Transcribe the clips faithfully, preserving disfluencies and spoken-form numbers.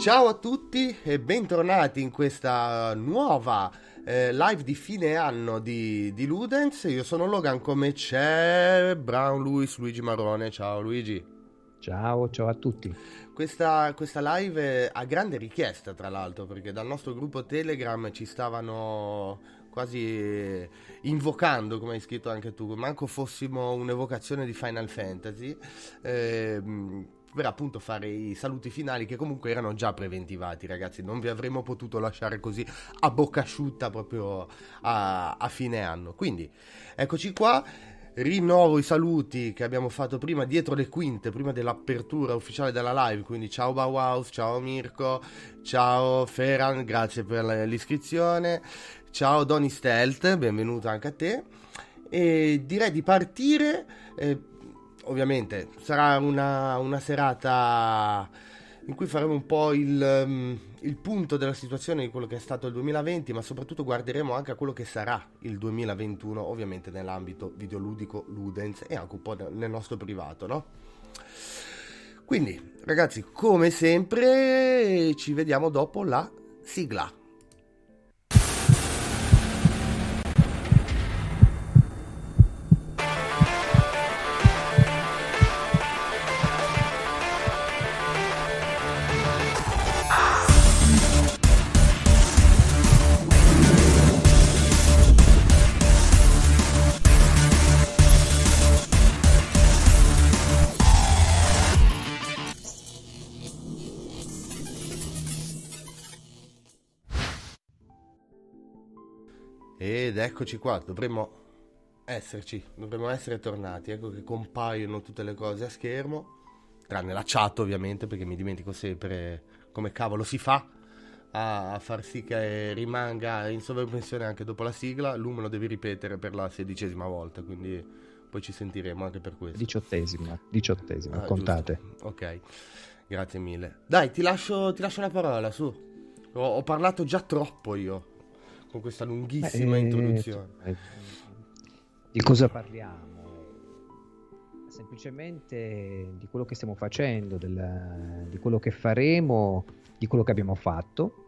Ciao a tutti e bentornati in questa nuova eh, live di fine anno di, di Ludens. Io sono Logan, come c'è Brown Luis, Luigi Marrone. Ciao Luigi. Ciao, ciao a tutti. Questa, questa live a grande richiesta, tra l'altro, perché dal nostro gruppo Telegram ci stavano quasi invocando, come hai scritto anche tu, manco fossimo un'evocazione di Final Fantasy, eh, per appunto fare i saluti finali che comunque erano già preventivati. Ragazzi, non vi avremmo potuto lasciare così a bocca asciutta proprio a, a fine anno, quindi eccoci qua. Rinnovo i saluti che abbiamo fatto prima dietro le quinte, prima dell'apertura ufficiale della live, quindi ciao Bauhaus, ciao Mirko, ciao Feran, grazie per l'iscrizione, ciao Donny Stealth, benvenuto anche a te. E direi di partire, eh, ovviamente sarà una, una serata in cui faremo un po' il, um, il punto della situazione di quello che è stato il duemilaventi, ma soprattutto guarderemo anche a quello che sarà il duemilaventuno, ovviamente nell'ambito videoludico Ludens e anche un po' nel nostro privato, no? Quindi, ragazzi, come sempre ci vediamo dopo la sigla. Ed eccoci qua, dovremmo esserci, dovremmo essere tornati. Ecco che compaiono tutte le cose a schermo, tranne la chat ovviamente, perché mi dimentico sempre come cavolo si fa a far sì che rimanga in sovraimpressione anche dopo la sigla. Lu me lo devi ripetere per la sedicesima volta, quindi poi ci sentiremo anche per questo. Diciottesima, diciottesima, ah, contate. Giusto. Ok, grazie mille. Dai, ti lascio, ti lascio la parola, su. Ho, ho parlato già troppo io con questa lunghissima Beh, introduzione. Eh, di cosa parliamo? Semplicemente di quello che stiamo facendo, della, di quello che faremo, di quello che abbiamo fatto,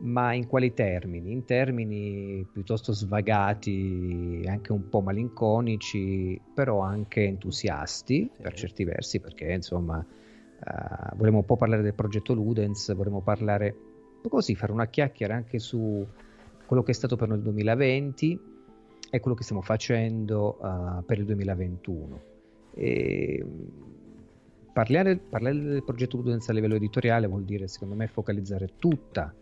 ma in quali termini? In termini piuttosto svagati, anche un po' malinconici, però anche entusiasti, sì, per certi versi, perché insomma eh, vorremmo un po' parlare del progetto Ludens, vorremmo parlare così, fare una chiacchiera anche su quello che è stato per noi il duemilaventi e quello che stiamo facendo uh, per il duemilaventuno. E parlare, parlare del progetto Ludens a livello editoriale vuol dire, secondo me, focalizzare tutta,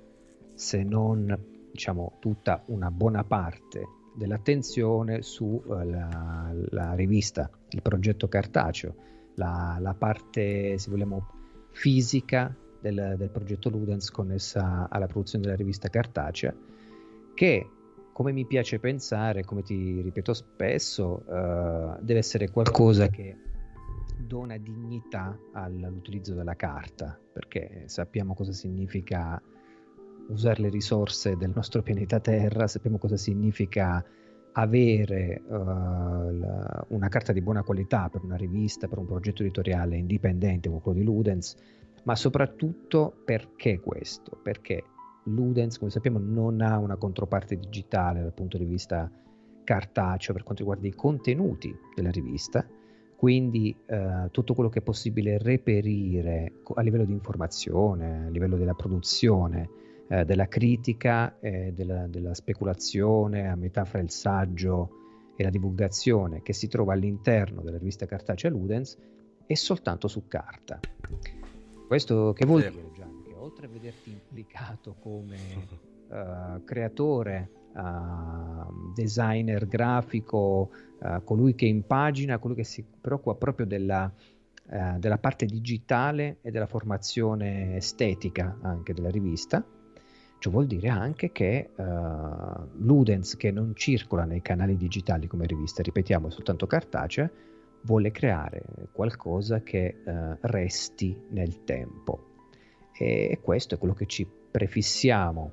se non diciamo tutta, una buona parte dell'attenzione sulla uh, la rivista, il progetto cartaceo, la, la parte, se vogliamo, fisica del, del progetto Ludens connessa alla produzione della rivista cartacea, che, come mi piace pensare, come ti ripeto spesso, eh, deve essere qualcosa che dona dignità all'utilizzo della carta, perché sappiamo cosa significa usare le risorse del nostro pianeta Terra, sappiamo cosa significa avere eh, la, una carta di buona qualità per una rivista, per un progetto editoriale indipendente come quello di Ludens, ma soprattutto perché questo, perché Ludens, come sappiamo, non ha una controparte digitale dal punto di vista cartaceo per quanto riguarda i contenuti della rivista, quindi eh, tutto quello che è possibile reperire a livello di informazione, a livello della produzione, eh, della critica, eh, della, della speculazione a metà fra il saggio e la divulgazione, che si trova all'interno della rivista cartacea Ludens, è soltanto su carta. Questo che vuol dire, Gianni? Oltre a vederti implicato come uh, creatore, uh, designer grafico, uh, colui che impagina, colui che si preoccupa proprio della, uh, della parte digitale e della formazione estetica anche della rivista, ciò vuol dire anche che uh, Ludens, che non circola nei canali digitali come rivista, ripetiamo, è soltanto cartacea, vuole creare qualcosa che uh, resti nel tempo. E questo è quello che ci prefissiamo,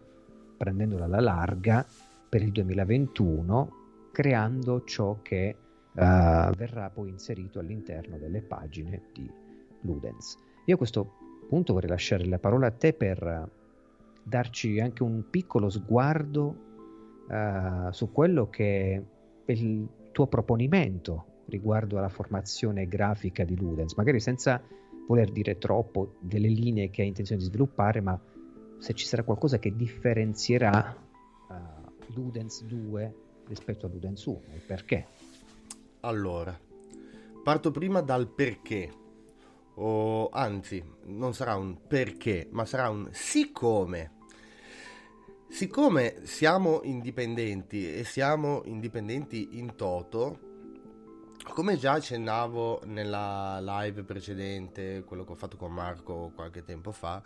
prendendola alla larga, per il duemilaventuno, creando ciò che uh, verrà poi inserito all'interno delle pagine di Ludens. Io questo punto vorrei lasciare la parola a te per darci anche un piccolo sguardo uh, su quello che è il tuo proponimento riguardo alla formazione grafica di Ludens, magari senza voler dire troppo delle linee che hai intenzione di sviluppare, ma se ci sarà qualcosa che differenzierà uh, Ludens due rispetto a Ludens uno, e perché? Allora, parto prima dal perché, o anzi, non sarà un perché, ma sarà un siccome. Siccome siamo indipendenti e siamo indipendenti in toto, come già accennavo nella live precedente, quello che ho fatto con Marco qualche tempo fa,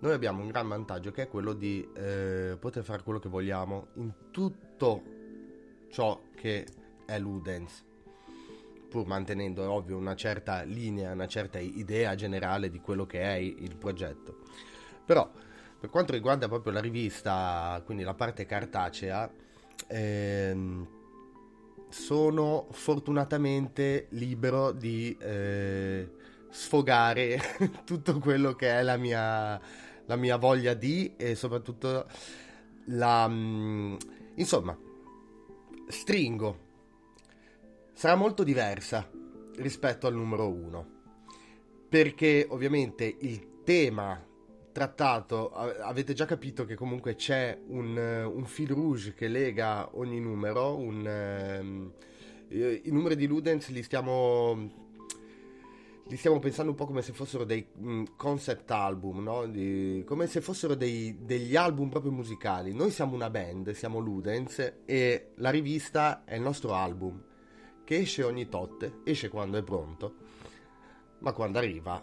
noi abbiamo un gran vantaggio che è quello di eh, poter fare quello che vogliamo in tutto ciò che è Ludens, pur mantenendo, è ovvio, una certa linea, una certa idea generale di quello che è il progetto. Però per quanto riguarda proprio la rivista, quindi la parte cartacea, ehm, sono fortunatamente libero di eh, sfogare tutto quello che è la mia, la mia voglia di, e soprattutto la mh, insomma stringo. Sarà molto diversa rispetto al numero uno, perché ovviamente il tema trattato, avete già capito che comunque c'è un, un fil rouge che lega ogni numero, un, eh, i numeri di Ludens li stiamo li stiamo pensando un po' come se fossero dei mh, concept album, no? Di, come se fossero dei, degli album proprio musicali. Noi siamo una band, siamo Ludens, e la rivista è il nostro album che esce ogni tot, esce quando è pronto, ma quando arriva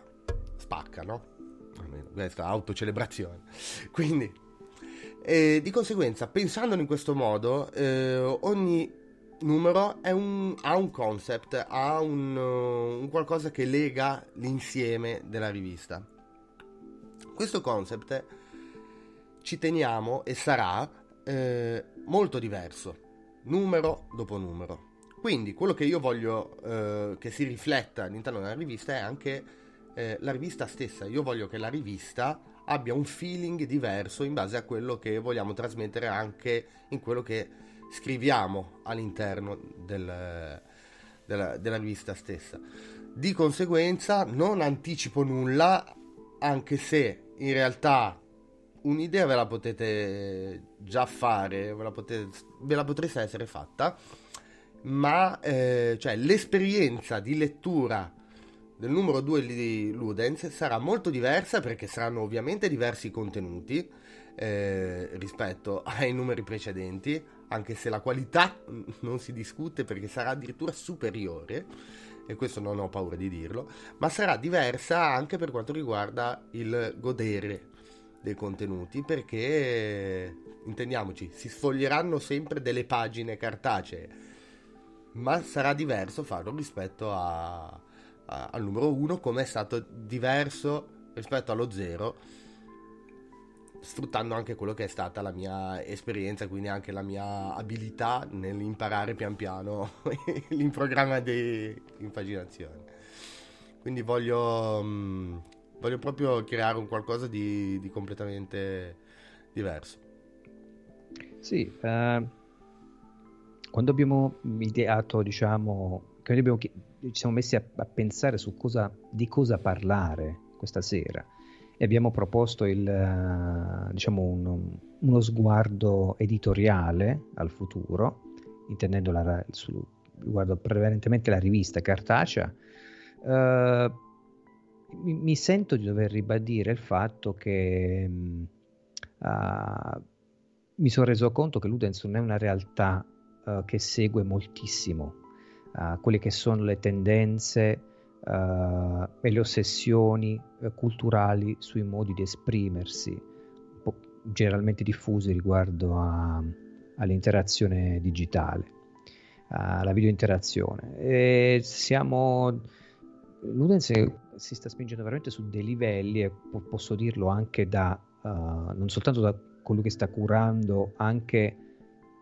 spacca, no? Questa autocelebrazione. Quindi eh, di conseguenza, pensandolo in questo modo, eh, ogni numero è un, ha un concept, ha un, un qualcosa che lega l'insieme della rivista. Questo concept ci teniamo e sarà eh, molto diverso numero dopo numero. Quindi quello che io voglio eh, che si rifletta all'interno della rivista è anche Eh, la rivista stessa. Io voglio che la rivista abbia un feeling diverso in base a quello che vogliamo trasmettere anche in quello che scriviamo all'interno del, della, della rivista stessa. Di conseguenza non anticipo nulla, anche se in realtà un'idea ve la potete già fare, ve la, potete, ve la potreste essere fatta, ma eh, cioè l'esperienza di lettura del numero due di Ludens sarà molto diversa, perché saranno ovviamente diversi contenuti eh, rispetto ai numeri precedenti, anche se la qualità non si discute, perché sarà addirittura superiore, e questo non ho paura di dirlo, ma sarà diversa anche per quanto riguarda il godere dei contenuti, perché, intendiamoci, si sfoglieranno sempre delle pagine cartacee, ma sarà diverso farlo rispetto a al numero uno, come è stato diverso rispetto allo zero, sfruttando anche quello che è stata la mia esperienza, quindi anche la mia abilità nell'imparare pian piano il programma di impaginazione. Quindi voglio mh, voglio proprio creare un qualcosa di, di completamente diverso. Sì, eh, quando abbiamo ideato, diciamo, che noi abbiamo chiesto, ci siamo messi a, a pensare su cosa, di cosa parlare questa sera, e abbiamo proposto il, diciamo un, uno sguardo editoriale al futuro, intendendo la, su, riguardo prevalentemente la rivista cartacea. Eh, mi, mi sento di dover ribadire il fatto che mh, uh, mi sono reso conto che Ludens non è una realtà uh, che segue moltissimo Uh, quelle che sono le tendenze uh, e le ossessioni uh, culturali sui modi di esprimersi, un po' generalmente diffusi riguardo a, all'interazione digitale, uh, alla videointerazione. E siamo, Ludens si sta spingendo veramente su dei livelli, e po- posso dirlo anche da uh, non soltanto da colui che sta curando anche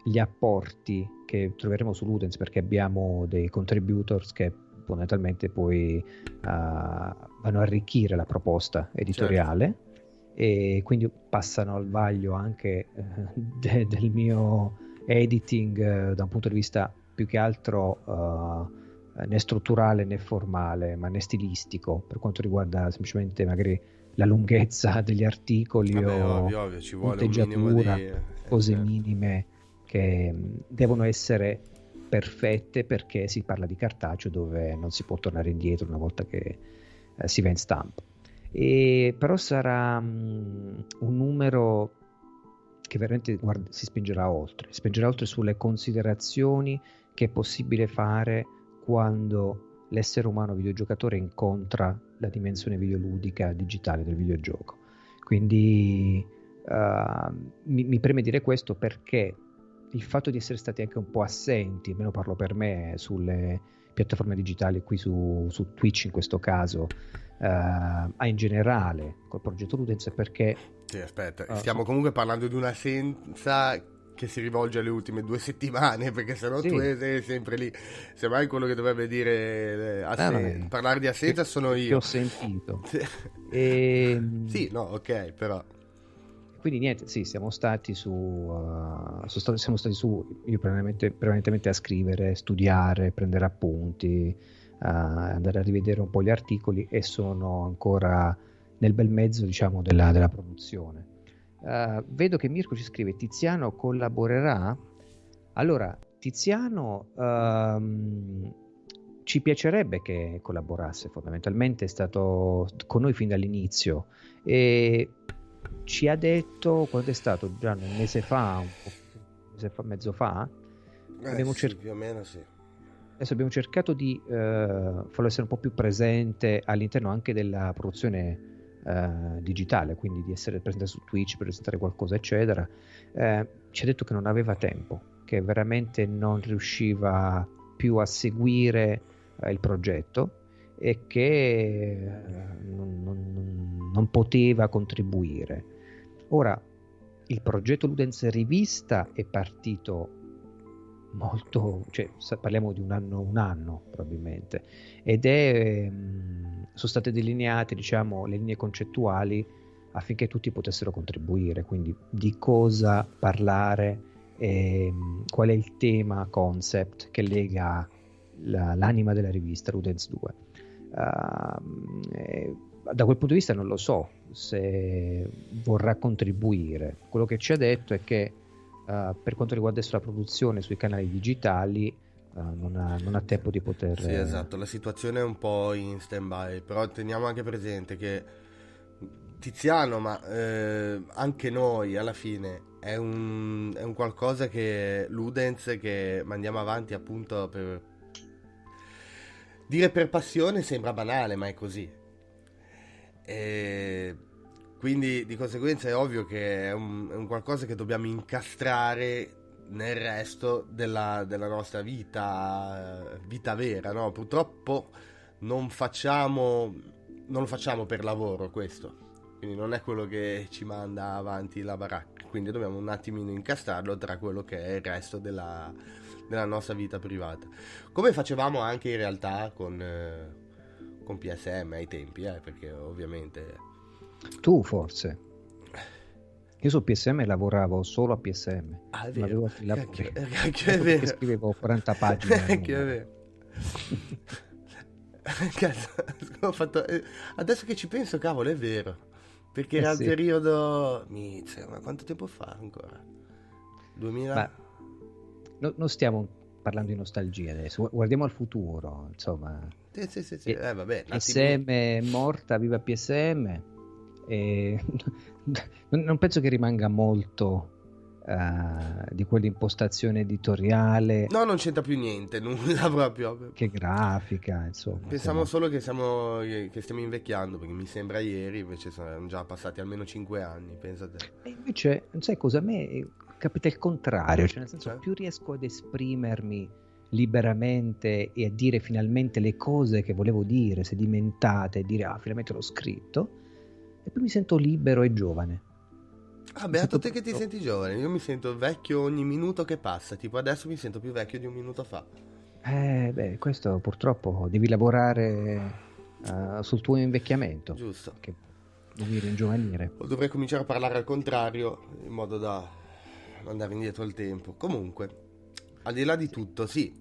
gli apporti che troveremo su Ludens, perché abbiamo dei contributors che fondamentalmente poi uh, vanno a arricchire la proposta editoriale. Certo. E quindi passano al vaglio anche eh, de, del mio editing eh, da un punto di vista più che altro eh, né strutturale né formale, ma né stilistico, per quanto riguarda semplicemente magari la lunghezza degli articoli. Vabbè, o ovvio, ovvio, ci vuole punteggiatura, un minimo di... cose certo. minime che mh, devono essere perfette, perché si parla di cartaceo dove non si può tornare indietro una volta che eh, si va in stampa. E però sarà um, un numero che veramente guarda, si spingerà oltre, si spingerà oltre sulle considerazioni che è possibile fare quando l'essere umano videogiocatore incontra la dimensione videoludica digitale del videogioco. Quindi uh, mi, mi preme dire questo, perché il fatto di essere stati anche un po' assenti, almeno parlo per me, sulle piattaforme digitali, qui su, su Twitch in questo caso, Uh, in generale col progetto Ludens, perché sì, aspetta, uh, stiamo comunque parlando di un'assenza che si rivolge alle ultime due settimane, perché sennò sì. tu sei sempre lì. Semmai quello che dovrebbe dire eh, assen- ah, parlare di assenza che, sono io che ho sentito e... sì, no, ok, però quindi niente, sì, siamo stati su uh, sono, siamo stati su io prevalentemente a scrivere, studiare, prendere appunti, andare a rivedere un po' gli articoli, e sono ancora nel bel mezzo, diciamo, della, della produzione. Uh, vedo che Mirko ci scrive: Tiziano collaborerà? Allora, Tiziano um, ci piacerebbe che collaborasse, fondamentalmente è stato con noi fin dall'inizio e ci ha detto, quando è stato, già un mese fa, un mese fa, mezzo fa, eh, abbiamo sì, cercato più o meno sì. Adesso abbiamo cercato di eh, farlo essere un po' più presente all'interno anche della produzione eh, digitale, quindi di essere presente su Twitch per presentare qualcosa eccetera. Eh, ci ha detto che non aveva tempo, che veramente non riusciva più a seguire eh, il progetto e che eh, non, non, non poteva contribuire. Ora, il progetto Ludens Rivista è partito molto, cioè parliamo di un anno un anno probabilmente, ed è mh, sono state delineate, diciamo, le linee concettuali affinché tutti potessero contribuire, quindi di cosa parlare e mh, qual è il tema concept che lega la, l'anima della rivista Ludens due. Uh, e, da quel punto di vista non lo so se vorrà contribuire. Quello che ci ha detto è che Uh, per quanto riguarda la produzione sui canali digitali uh, non, ha, non ha tempo di poter... Sì, esatto, la situazione è un po' in stand-by, però teniamo anche presente che Tiziano, ma eh, anche noi alla fine è un, è un qualcosa che Ludens, che mandiamo avanti appunto per... dire per passione, sembra banale, ma è così. E... quindi di conseguenza è ovvio che è un, è un qualcosa che dobbiamo incastrare nel resto della, della nostra vita, vita vera, no? Purtroppo non facciamo, non lo facciamo per lavoro questo, quindi non è quello che ci manda avanti la baracca, quindi dobbiamo un attimino incastrarlo tra quello che è il resto della, della nostra vita privata. Come facevamo anche in realtà con, eh, con P S M ai tempi, eh, perché ovviamente... Tu forse, io su P S M lavoravo solo a P S M, ah, è vero. La... Cacchio, cacchio è vero. Scrivevo quaranta pagine. Cacchio è vero. Cazzo, ho fatto... adesso che ci penso, cavolo, è vero, perché eh era sì. il periodo Mizia, ma quanto tempo fa ancora? duemila Ma no, non stiamo parlando di nostalgia adesso, guardiamo al futuro, insomma. Sì, sì, sì, sì. Eh, vabbè, P S M è morta, viva P S M. E non penso che rimanga molto uh, di quell'impostazione editoriale. No, non c'entra più niente, nulla proprio. Che grafica, insomma. Pensiamo solo che, siamo, che stiamo invecchiando, perché mi sembra ieri, invece sono già passati almeno cinque anni, pensate. E invece, non sai cosa, a me capita il contrario, cioè nel senso eh? più riesco ad esprimermi liberamente e a dire finalmente le cose che volevo dire, sedimentate, e dire ah, finalmente l'ho scritto, e poi mi sento libero e giovane. Ah, beato te che ti senti giovane, io mi sento vecchio ogni minuto che passa, tipo adesso mi sento più vecchio di un minuto fa. Eh, beh, questo purtroppo devi lavorare uh, sul tuo invecchiamento. Giusto. Che devi ringiovanire. O dovrei cominciare a parlare al contrario, in modo da andare indietro al tempo. Comunque, al di là di tutto, sì,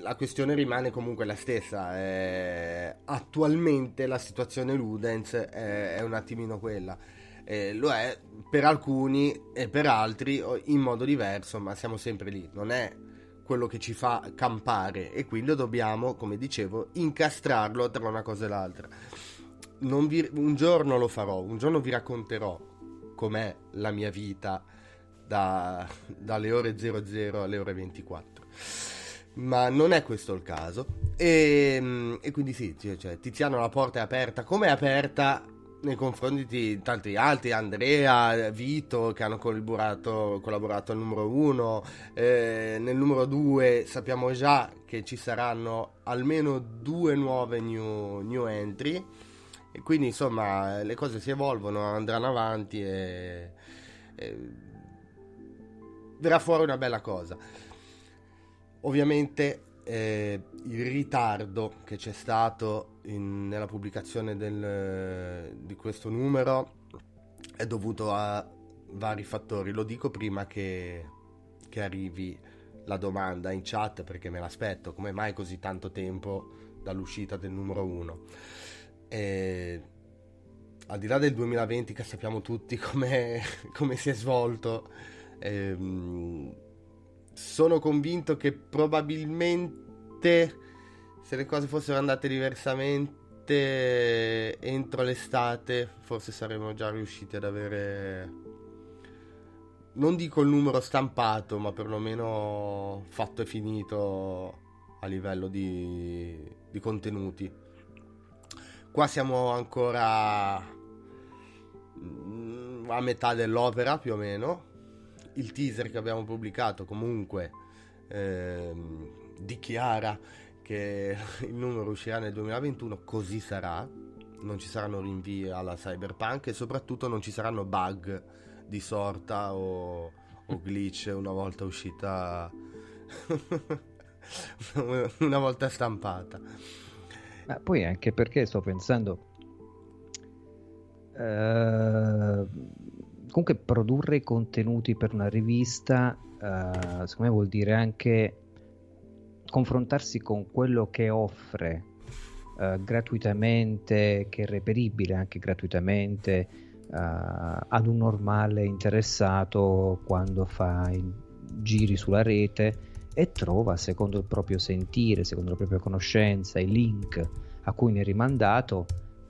la questione rimane comunque la stessa. Eh, attualmente la situazione Ludens è, è un attimino quella. Eh, lo è per alcuni e per altri in modo diverso, ma siamo sempre lì. Non è quello che ci fa campare e quindi dobbiamo, come dicevo, incastrarlo tra una cosa e l'altra. Non vi, un giorno lo farò, un giorno vi racconterò com'è la mia vita da, dalle ore zero zero alle ore ventiquattro, ma non è questo il caso. E, e quindi sì, cioè, Tiziano, la porta è aperta come è aperta nei confronti di tanti altri, Andrea, Vito, che hanno collaborato, collaborato al numero uno, eh, nel numero due sappiamo già che ci saranno almeno due nuove new, new entry, e quindi insomma le cose si evolvono, andranno avanti e, e verrà fuori una bella cosa. Ovviamente eh, il ritardo che c'è stato in, nella pubblicazione del, di questo numero è dovuto a vari fattori. Lo dico prima che, che arrivi la domanda in chat, perché me l'aspetto: come mai così tanto tempo dall'uscita del numero uno? E, al di là del duemilaventi, che sappiamo tutti come si è svolto, ehm, sono convinto che probabilmente, se le cose fossero andate diversamente entro l'estate, forse saremmo già riusciti ad avere, non dico il numero stampato, ma perlomeno fatto e finito a livello di, di contenuti. Qua siamo ancora a metà dell'opera più o meno. Il teaser che abbiamo pubblicato comunque ehm, dichiara che il numero uscirà nel duemilaventuno, così sarà, non ci saranno rinvii alla Cyberpunk e soprattutto non ci saranno bug di sorta o, o glitch una volta uscita una volta stampata. Ma poi anche perché sto pensando uh... comunque produrre contenuti per una rivista uh, secondo me vuol dire anche confrontarsi con quello che offre uh, gratuitamente, che è reperibile anche gratuitamente uh, ad un normale interessato quando fa giri sulla rete e trova, secondo il proprio sentire, secondo la propria conoscenza, i link a cui ne è rimandato,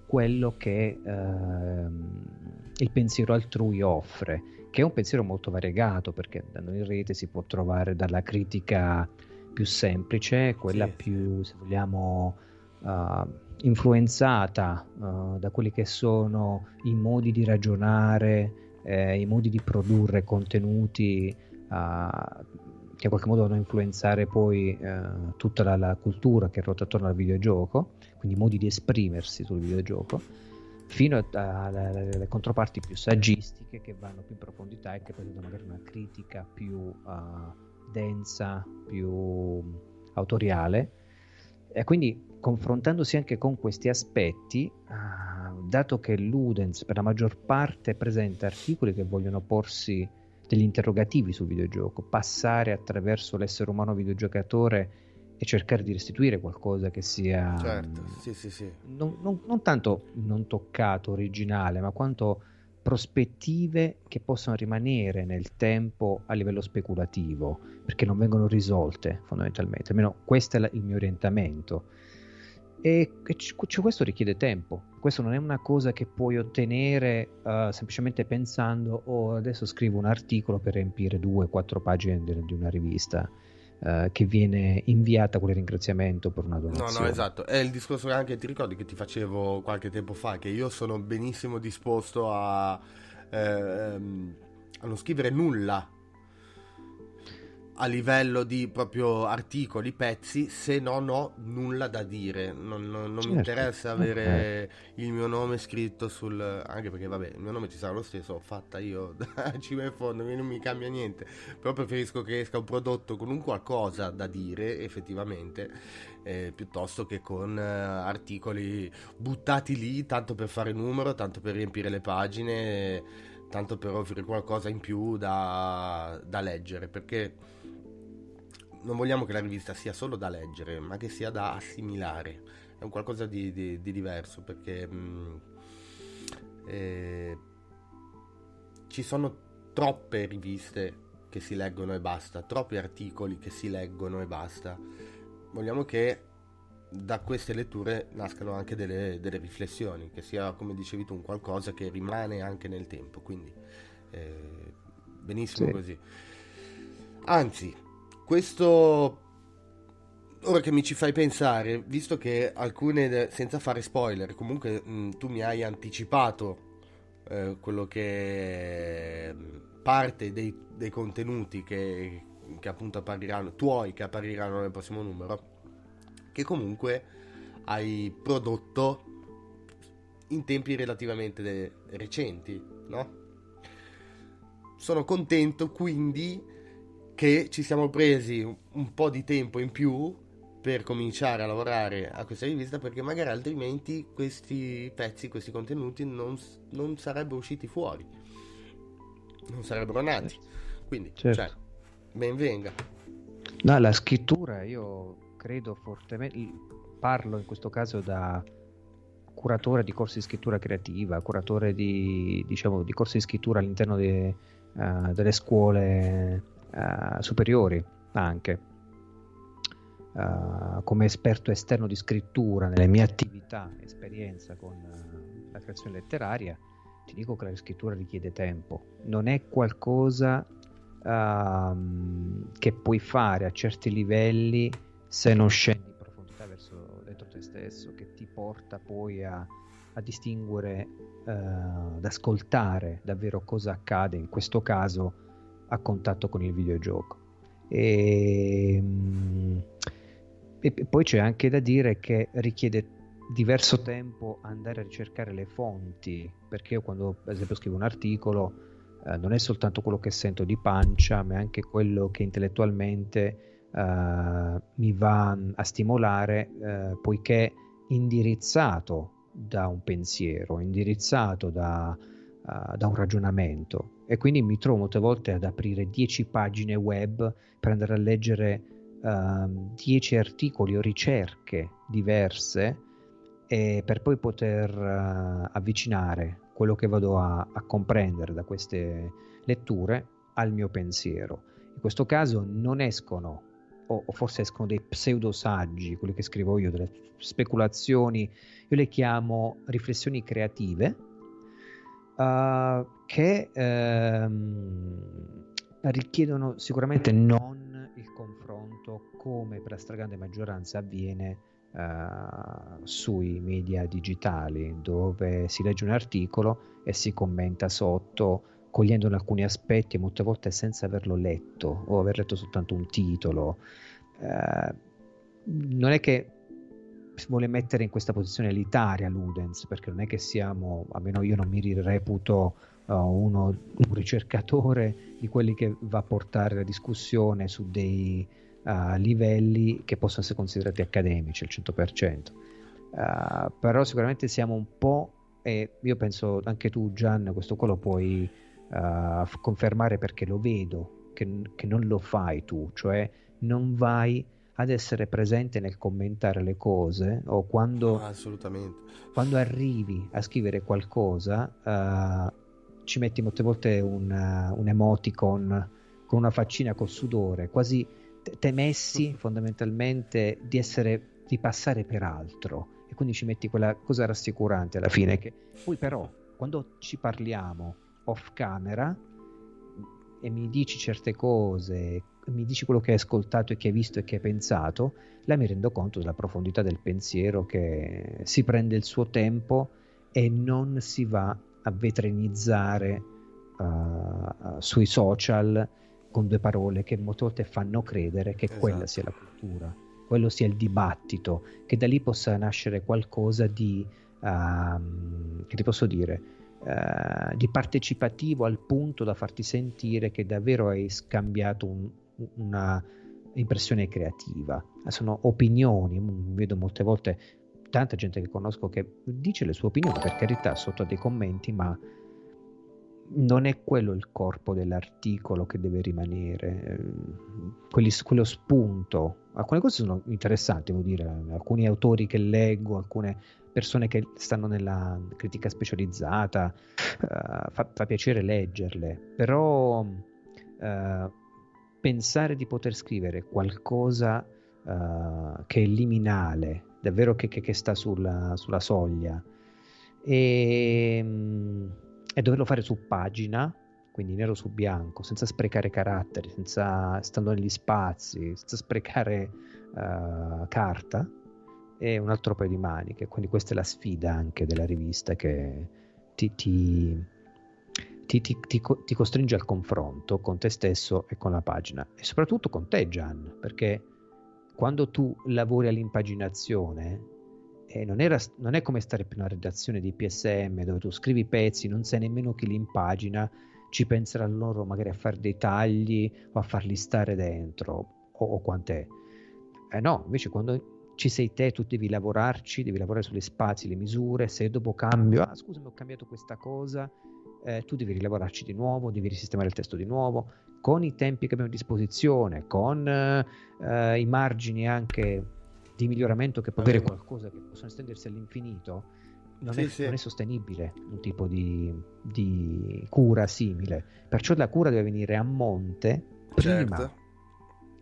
quello che uh, il pensiero altrui offre, che è un pensiero molto variegato, perché andando in rete si può trovare dalla critica più semplice, quella sì, più, se vogliamo, uh, influenzata uh, da quelli che sono i modi di ragionare, eh, i modi di produrre contenuti uh, che in qualche modo vanno a influenzare poi uh, tutta la, la cultura che ruota attorno al videogioco, quindi modi di esprimersi sul videogioco, fino alle controparti più saggistiche, che vanno più in profondità e che presentano magari una critica più uh, densa, più autoriale. E quindi, confrontandosi anche con questi aspetti, uh, dato che Ludens per la maggior parte presenta articoli che vogliono porsi degli interrogativi sul videogioco, passare attraverso l'essere umano videogiocatore e cercare di restituire qualcosa che sia, certo, sì, sì, sì. Non, non, non tanto non toccato, originale, ma quanto prospettive che possono rimanere nel tempo a livello speculativo, perché non vengono risolte fondamentalmente, almeno questo è la, il mio orientamento, e, e c- c- questo richiede tempo. Questo non è una cosa che puoi ottenere uh, semplicemente pensando: oh, adesso scrivo un articolo per riempire due quattro pagine di, di una rivista Uh, che viene inviata con il ringraziamento per una donazione. No, no, esatto, è il discorso che anche ti ricordi che ti facevo qualche tempo fa, che io sono benissimo disposto a, ehm, a non scrivere nulla. a livello di proprio articoli, pezzi, se non ho nulla da dire, non, non, non certo. mi interessa avere okay. il mio nome scritto sul, anche perché vabbè il mio nome ci sarà lo stesso, ho fatta io da cima in fondo, non mi cambia niente, però preferisco che esca un prodotto con un qualcosa da dire effettivamente, eh, piuttosto che con eh, articoli buttati lì tanto per fare numero, tanto per riempire le pagine, tanto per offrire qualcosa in più da, da leggere, perché non vogliamo che la rivista sia solo da leggere, ma che sia da assimilare, è un qualcosa di, di, di diverso, perché mh, eh, ci sono troppe riviste che si leggono e basta, troppi articoli che si leggono e basta. Vogliamo che da queste letture nascano anche delle, delle riflessioni, che sia, come dicevi tu, un qualcosa che rimane anche nel tempo, quindi eh, benissimo sì. così. Anzi, questo, ora che mi ci fai pensare, visto che alcune, senza fare spoiler, comunque mh, tu mi hai anticipato eh, quello che parte dei, dei contenuti che, che appunto appariranno, tuoi che appariranno nel prossimo numero, che comunque hai prodotto in tempi relativamente de- recenti, no? Sono contento quindi che ci siamo presi un po' di tempo in più per cominciare a lavorare a questa rivista, perché magari altrimenti questi pezzi, questi contenuti non, non sarebbero usciti fuori, non sarebbero nati, quindi certo. cioè, ben venga. No, la scrittura, io credo fortemente, parlo in questo caso da curatore di corsi di scrittura creativa, curatore di, diciamo, di corsi di scrittura all'interno de, uh, delle scuole Uh, superiori, anche uh, come esperto esterno di scrittura nelle mie attività, esperienza con uh, la creazione letteraria, ti dico che la scrittura richiede tempo, non è qualcosa uh, che puoi fare a certi livelli se non scendi in profondità verso dentro te stesso, che ti porta poi a, a distinguere, uh, ad ascoltare davvero cosa accade, in questo caso a contatto con il videogioco. E, e poi c'è anche da dire che richiede diverso tempo andare a ricercare le fonti, perché io quando ad esempio scrivo un articolo eh, non è soltanto quello che sento di pancia, ma è anche quello che intellettualmente eh, mi va a stimolare, eh, poiché indirizzato da un pensiero, indirizzato da, eh, da un ragionamento. E quindi mi trovo molte volte ad aprire dieci pagine web per andare a leggere uh, dieci articoli o ricerche diverse, e per poi poter uh, avvicinare quello che vado a, a comprendere da queste letture al mio pensiero. In questo caso non escono, o, o forse escono dei pseudosaggi, quelli che scrivo io, delle speculazioni, io le chiamo riflessioni creative, Uh, che ehm, richiedono sicuramente non il confronto come per la stragrande maggioranza avviene uh, sui media digitali, dove si legge un articolo e si commenta sotto cogliendo alcuni aspetti, molte volte senza averlo letto o aver letto soltanto un titolo. Uh, non è che si vuole mettere in questa posizione l'Italia Ludens, perché non è che siamo, almeno io non mi reputo uh, uno, un ricercatore di quelli che va a portare la discussione su dei uh, livelli che possono essere considerati accademici al cento per cento, uh, però sicuramente siamo un po', e io penso anche tu Gian questo qua lo puoi uh, confermare, perché lo vedo che, che non lo fai tu, cioè non vai ad essere presente nel commentare le cose, o quando, ah, assolutamente. quando arrivi a scrivere qualcosa uh, ci metti molte volte un, uh, un emoticon con una faccina col sudore, quasi t- temessi fondamentalmente di essere di passare per altro, e quindi ci metti quella cosa rassicurante alla fine, che poi però quando ci parliamo off camera e mi dici certe cose, mi dici quello che hai ascoltato e che hai visto e che hai pensato, là mi rendo conto della profondità del pensiero, che si prende il suo tempo e non si va a vetrinizzare uh, sui social con due parole che molte fanno credere che esatto. quella sia la cultura, quello sia il dibattito, che da lì possa nascere qualcosa di uh, che ti posso dire uh, di partecipativo, al punto da farti sentire che davvero hai scambiato un, una impressione creativa. Sono opinioni, vedo molte volte tanta gente che conosco che dice le sue opinioni, per carità, sotto dei commenti, ma non è quello il corpo dell'articolo che deve rimanere, Quelli, quello spunto. Alcune cose sono interessanti, devo dire, alcuni autori che leggo, alcune persone che stanno nella critica specializzata, uh, fa, fa piacere leggerle, però uh, pensare di poter scrivere qualcosa uh, che è liminale, davvero che, che, che sta sulla, sulla soglia, e... Um, e doverlo fare su pagina, quindi nero su bianco, senza sprecare caratteri, senza stando negli spazi, senza sprecare uh, carta, è un altro paio di maniche. Quindi questa è la sfida anche della rivista, che ti, ti, ti, ti, ti, ti costringe al confronto con te stesso e con la pagina, e soprattutto con te, Gian, perché quando tu lavori all'impaginazione, Eh, non, era, non è come stare in una redazione di P S M dove tu scrivi pezzi, non sai nemmeno chi li impagina, ci penserà loro magari a fare dei tagli o a farli stare dentro o, o quant'è. Eh no, invece quando ci sei te tu devi lavorarci, devi lavorare sugli spazi, le misure, se dopo cambio, ah scusami ho cambiato questa cosa, eh, tu devi rilavorarci di nuovo, devi risistemare il testo di nuovo, con i tempi che abbiamo a disposizione, con eh, i margini anche di miglioramento che può avere qualcosa che possono estendersi all'infinito, non, sì, è, sì. non è sostenibile un tipo di, di cura simile, perciò la cura deve venire a monte prima certo.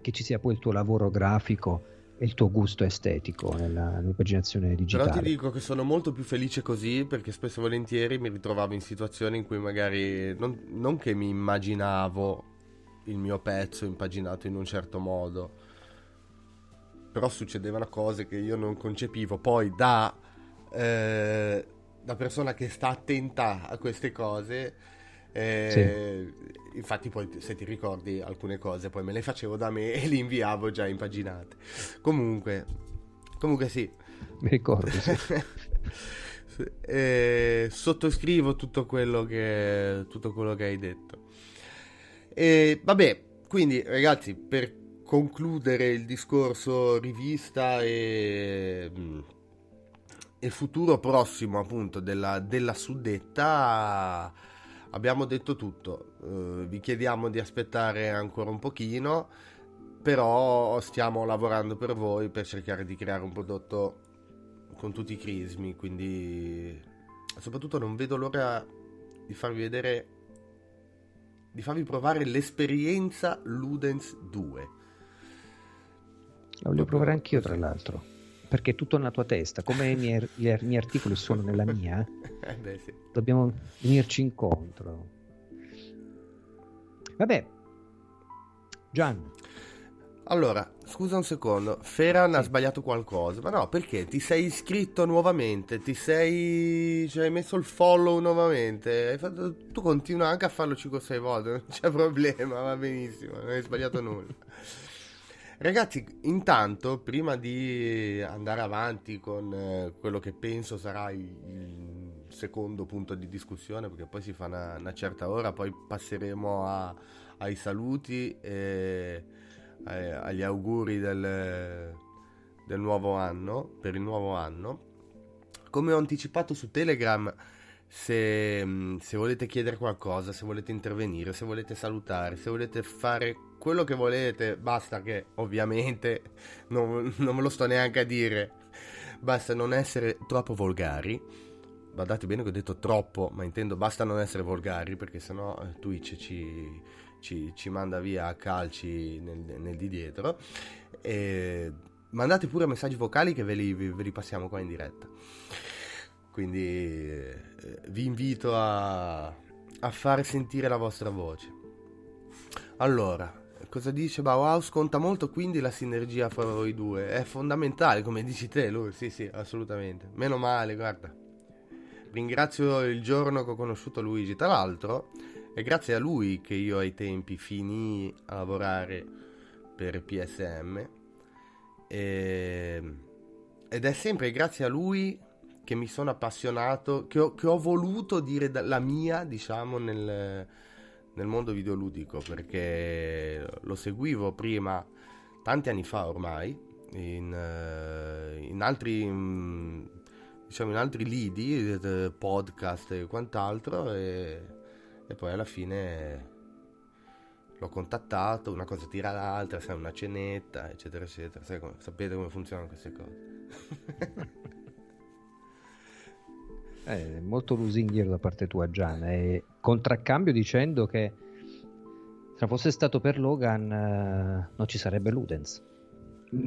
che ci sia poi il tuo lavoro grafico e il tuo gusto estetico nella, nell'impaginazione digitale. Però ti dico che sono molto più felice così, perché spesso e volentieri mi ritrovavo in situazioni in cui magari non, non che mi immaginavo il mio pezzo impaginato in un certo modo, però succedevano cose che io non concepivo. Poi da, eh, da persona che sta attenta a queste cose, eh, sì. infatti poi se ti ricordi alcune cose poi me le facevo da me e le inviavo già impaginate. Comunque, comunque sì. Mi ricordo, sì. eh, sottoscrivo tutto quello che, tutto quello che hai detto. Eh, vabbè, quindi ragazzi, per concludere il discorso rivista e, e futuro prossimo appunto della, della suddetta, abbiamo detto tutto. Uh, vi chiediamo di aspettare ancora un pochino, però stiamo lavorando per voi per cercare di creare un prodotto con tutti i crismi, quindi soprattutto non vedo l'ora di farvi vedere, di farvi provare l'esperienza Ludens due. La voglio provare anch'io, tra l'altro, perché è tutto nella tua testa, come i miei, i miei articoli sono nella mia. Beh, sì. Dobbiamo venirci incontro. Vabbè, Gian. Allora, scusa un secondo, Feran sì. ha sbagliato qualcosa, ma no, perché ti sei iscritto nuovamente, ti sei, cioè, hai messo il follow nuovamente, hai fatto... tu continua anche a farlo cinque o sei volte, non c'è problema, va benissimo, non hai sbagliato nulla. Ragazzi, intanto, prima di andare avanti con eh, quello che penso sarà il, il secondo punto di discussione, perché poi si fa una, una certa ora, poi passeremo a, ai saluti e eh, agli auguri del, del nuovo anno, per il nuovo anno. Come ho anticipato su Telegram, se, se volete chiedere qualcosa, se volete intervenire, se volete salutare, se volete fare quello che volete, basta che ovviamente non, non me lo sto neanche a dire, basta non essere troppo volgari. Guardate bene che ho detto troppo, ma intendo basta non essere volgari, perché sennò Twitch ci, ci, ci manda via a calci nel, nel di dietro. E mandate pure messaggi vocali che ve li, ve li passiamo qua in diretta. Quindi eh, vi invito a, a fare sentire la vostra voce. Allora, cosa dice Bauhaus? Conta molto quindi la sinergia fra voi due. È fondamentale, come dici te, lui. Sì, sì, assolutamente. Meno male, guarda. Ringrazio il giorno che ho conosciuto Luigi. Tra l'altro, È grazie a lui che io ai tempi finii a lavorare per P S M e, ed è sempre grazie a lui che mi sono appassionato, che ho, che ho voluto dire la mia, diciamo, nel, nel mondo videoludico, perché lo seguivo prima, tanti anni fa ormai, in, in altri... diciamo in altri lidi, podcast e quant'altro, e, e poi alla fine l'ho contattato, una cosa tira l'altra, sai, una cenetta, eccetera eccetera, sai come, sapete come funzionano queste cose. eh, molto lusinghiero da parte tua, Gian, e contraccambio dicendo che se non fosse stato per Logan eh, non ci sarebbe Ludens,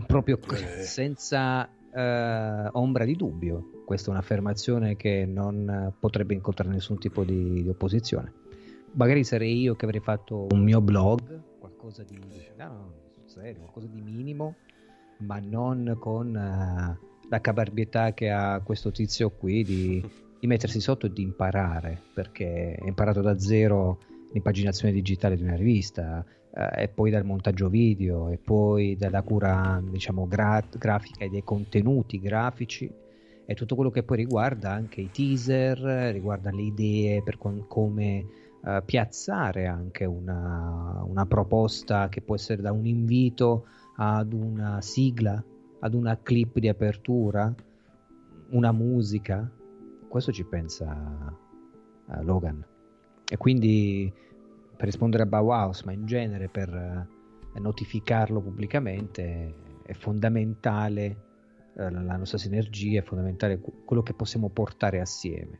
proprio eh. senza eh, ombra di dubbio. Questa è un'affermazione che non potrebbe incontrare nessun tipo di, di opposizione. Magari sarei io che avrei fatto un mio blog, qualcosa di, no, no, serio, qualcosa di minimo, ma non con uh, la caparbietà che ha questo tizio qui di, di mettersi sotto e di imparare, perché ha imparato da zero l'impaginazione digitale di una rivista, eh, e poi dal montaggio video, e poi dalla cura, diciamo, gra- grafica e dei contenuti grafici, e tutto quello che poi riguarda anche i teaser, riguarda le idee per com- come uh, piazzare anche una, una proposta, che può essere da un invito ad una sigla, ad una clip di apertura, una musica. Questo ci pensa uh, Logan. E quindi, per rispondere a Bauhaus, ma in genere per uh, notificarlo pubblicamente, è fondamentale la nostra sinergia, è fondamentale quello che possiamo portare assieme,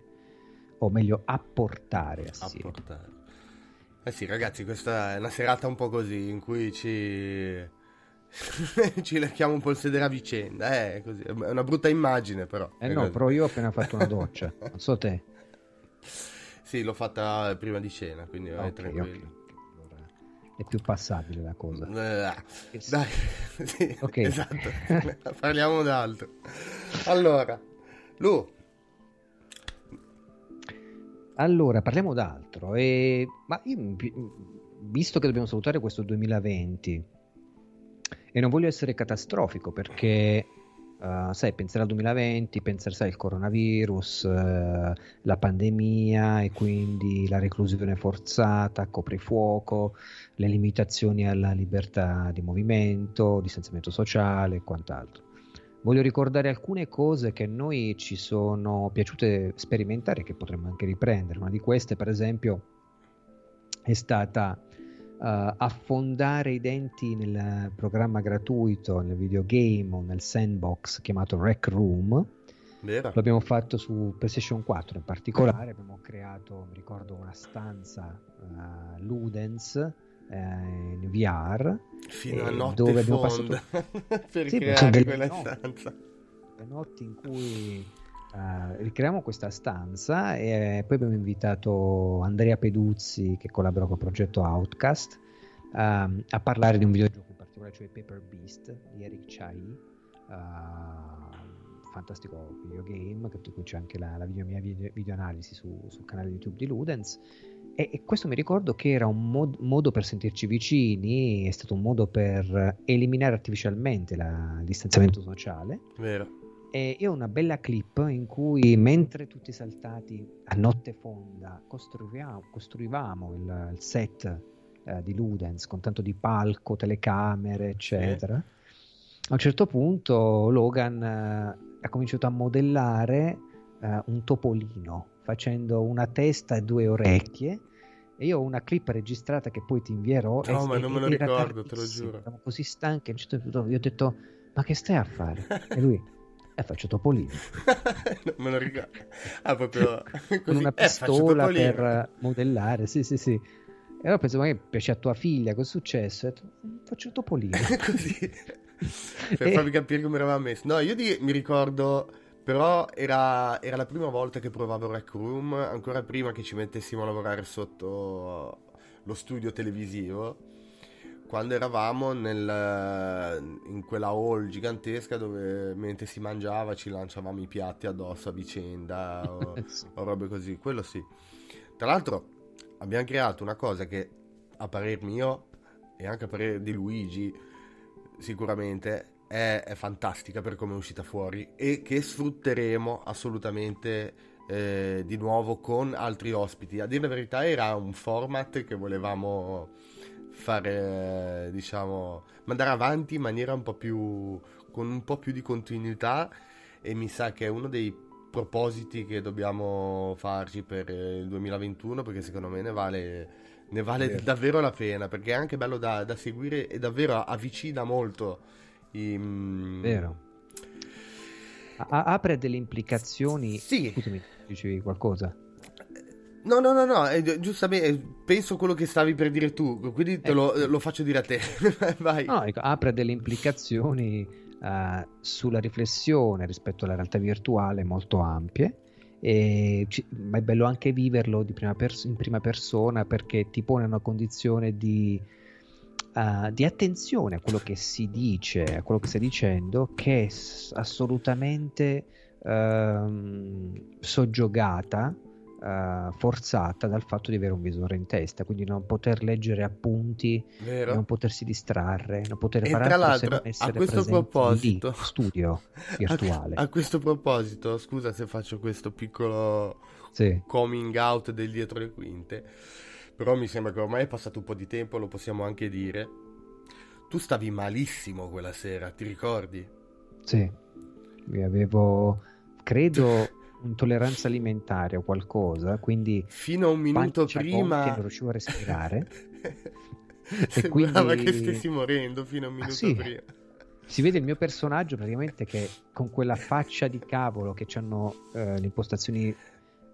o meglio apportare assieme. Apportare. Eh sì, ragazzi, questa è una serata un po' così, in cui ci ci lecchiamo un po' il sedere a vicenda, eh, così. È una brutta immagine, però. Eh no, così. Però io ho appena fatto una doccia, non so te. Sì, l'ho fatta prima di cena, quindi vai, okay, tranquillo. Okay. È più passabile la cosa. Dai, sì, okay. Esatto. Parliamo d'altro. Allora, Lu. Allora, parliamo d'altro. E, ma io, visto che dobbiamo salutare questo duemilaventi, e non voglio essere catastrofico, perché uh, sai, pensare al duemilaventi, pensare, sai, al coronavirus, uh, la pandemia, e quindi la reclusione forzata, coprifuoco, le limitazioni alla libertà di movimento, distanziamento sociale e quant'altro. Voglio ricordare alcune cose che a noi ci sono piaciute sperimentare, che potremmo anche riprendere. Una di queste, per esempio, è stata Uh, affondare i denti nel programma gratuito, nel videogame o nel sandbox chiamato Rec Room. Vera. L'abbiamo fatto su PlayStation quattro in particolare. Abbiamo creato, mi ricordo, una stanza uh, Ludens uh, in V R fino a notte, dove abbiamo passato per sì, creare quella notti, stanza, le notti in cui Uh, ricreiamo questa stanza, e poi abbiamo invitato Andrea Peduzzi, che collabora col progetto Outcast, uh, a parlare di un videogioco in particolare, cioè Paper Beast di Eric Chai, uh, fantastico videogame, di cui c'è anche la, la video, mia video, videoanalisi su, sul canale YouTube di Ludens, e, e questo mi ricordo che era un mod, modo per sentirci vicini, è stato un modo per eliminare artificialmente la, il distanziamento sociale. Vero. E ho una bella clip in cui, mentre tutti saltati a notte fonda costruivamo, costruivamo il, il set eh, di Ludens con tanto di palco, telecamere, eccetera, eh. a un certo punto Logan eh, ha cominciato a modellare eh, un topolino, facendo una testa e due orecchie, e io ho una clip registrata che poi ti invierò. No, ma non me lo ricordo, te lo giuro. Siamo così stanchi, a un certo punto io ho detto: ma che stai a fare? E lui: eh, faccio topolino. Non me lo ricordo. Ah, proprio così. Con una pistola eh, per modellare. Sì, sì, sì. E allora penso: ma che piace a tua figlia, cosa è successo? E ho detto: faccio topolino. Così. Per e... farvi capire come eravamo messi. No, io di... mi ricordo, però era... era la prima volta che provavo Rec Room, ancora prima che ci mettessimo a lavorare sotto lo studio televisivo, quando eravamo nel, in quella hall gigantesca dove, mentre si mangiava, ci lanciavamo i piatti addosso a vicenda o, sì, o robe così. Quello sì. Tra l'altro abbiamo creato una cosa che, a parer mio e anche a parer di Luigi sicuramente, è, è fantastica per come è uscita fuori, e che sfrutteremo assolutamente eh, di nuovo con altri ospiti. A dire la verità, era un format che volevamo fare, diciamo, mandare avanti in maniera un po' più, con un po' più di continuità, e mi sa che è uno dei propositi che dobbiamo farci per il duemilaventuno, perché secondo me ne vale, ne vale yeah. davvero la pena, perché è anche bello da, da seguire, e davvero avvicina molto i... Vero. A- apre delle implicazioni. Sì. Scusami, dicevi qualcosa? No, no, no, no, eh, giustamente penso quello che stavi per dire tu, quindi te eh. lo, lo faccio dire a te. Vai. No, dico, apre delle implicazioni Uh, sulla riflessione rispetto alla realtà virtuale molto ampie, e ci, ma è bello anche viverlo di prima pers- in prima persona, perché ti pone una condizione di, uh, di attenzione a quello che si dice, a quello che stai dicendo, che è s- assolutamente uh, soggiogata, Uh, forzata dal fatto di avere un visore in testa, quindi non poter leggere appunti, Vero. non potersi distrarre, non poter e fare tra altro, l'altro, essere a questo proposito, lì, studio virtuale. A, a questo proposito, scusa se faccio questo piccolo sì. coming out del dietro le quinte, però mi sembra che ormai è passato un po' di tempo, lo possiamo anche dire. Tu stavi malissimo quella sera, ti ricordi? Sì, io avevo, credo, intolleranza alimentare o qualcosa, quindi fino a un minuto prima non riuscivo a respirare. E sembrava quindi... che stessi morendo fino a un minuto ah, sì. prima. Si vede il mio personaggio praticamente che con quella faccia di cavolo che c'hanno eh, le impostazioni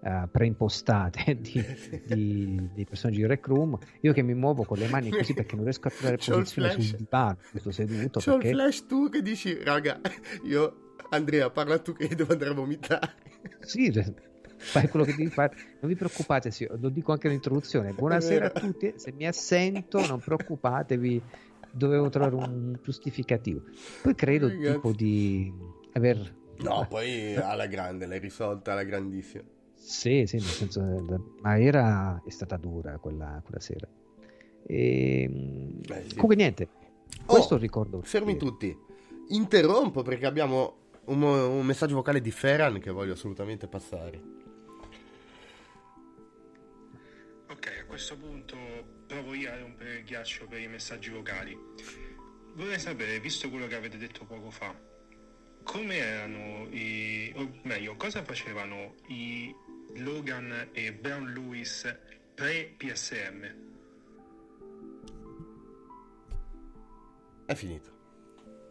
eh, preimpostate di, di, di personaggi di Rec Room, io che mi muovo con le mani così perché non riesco a trovare posizione sul divano, sto seduto. C'ho perché... il flash tu che dici raga io Andrea, parla tu che devo andare a vomitare. Sì, fai quello che devi fare. Non vi preoccupate, sì, lo dico anche nell'introduzione. Buonasera a tutti. Se mi assento, non preoccupatevi. Dovevo trovare un giustificativo. Poi credo Ragazzi. tipo di aver. No, poi alla grande, l'hai risolta alla grandissima. Sì, sì, nel senso, ma era è stata dura quella, quella sera. E... Beh, sì. Comunque niente. Oh, questo ricordo. Fermi tutti. Interrompo perché abbiamo Un, un messaggio vocale di Ferran che voglio assolutamente passare. Ok, a questo punto provo io a rompere il ghiaccio per i messaggi vocali. Vorrei sapere, visto quello che avete detto poco fa, come erano i, o meglio, cosa facevano i Logan e Brown Lewis pre-P S M? È finito.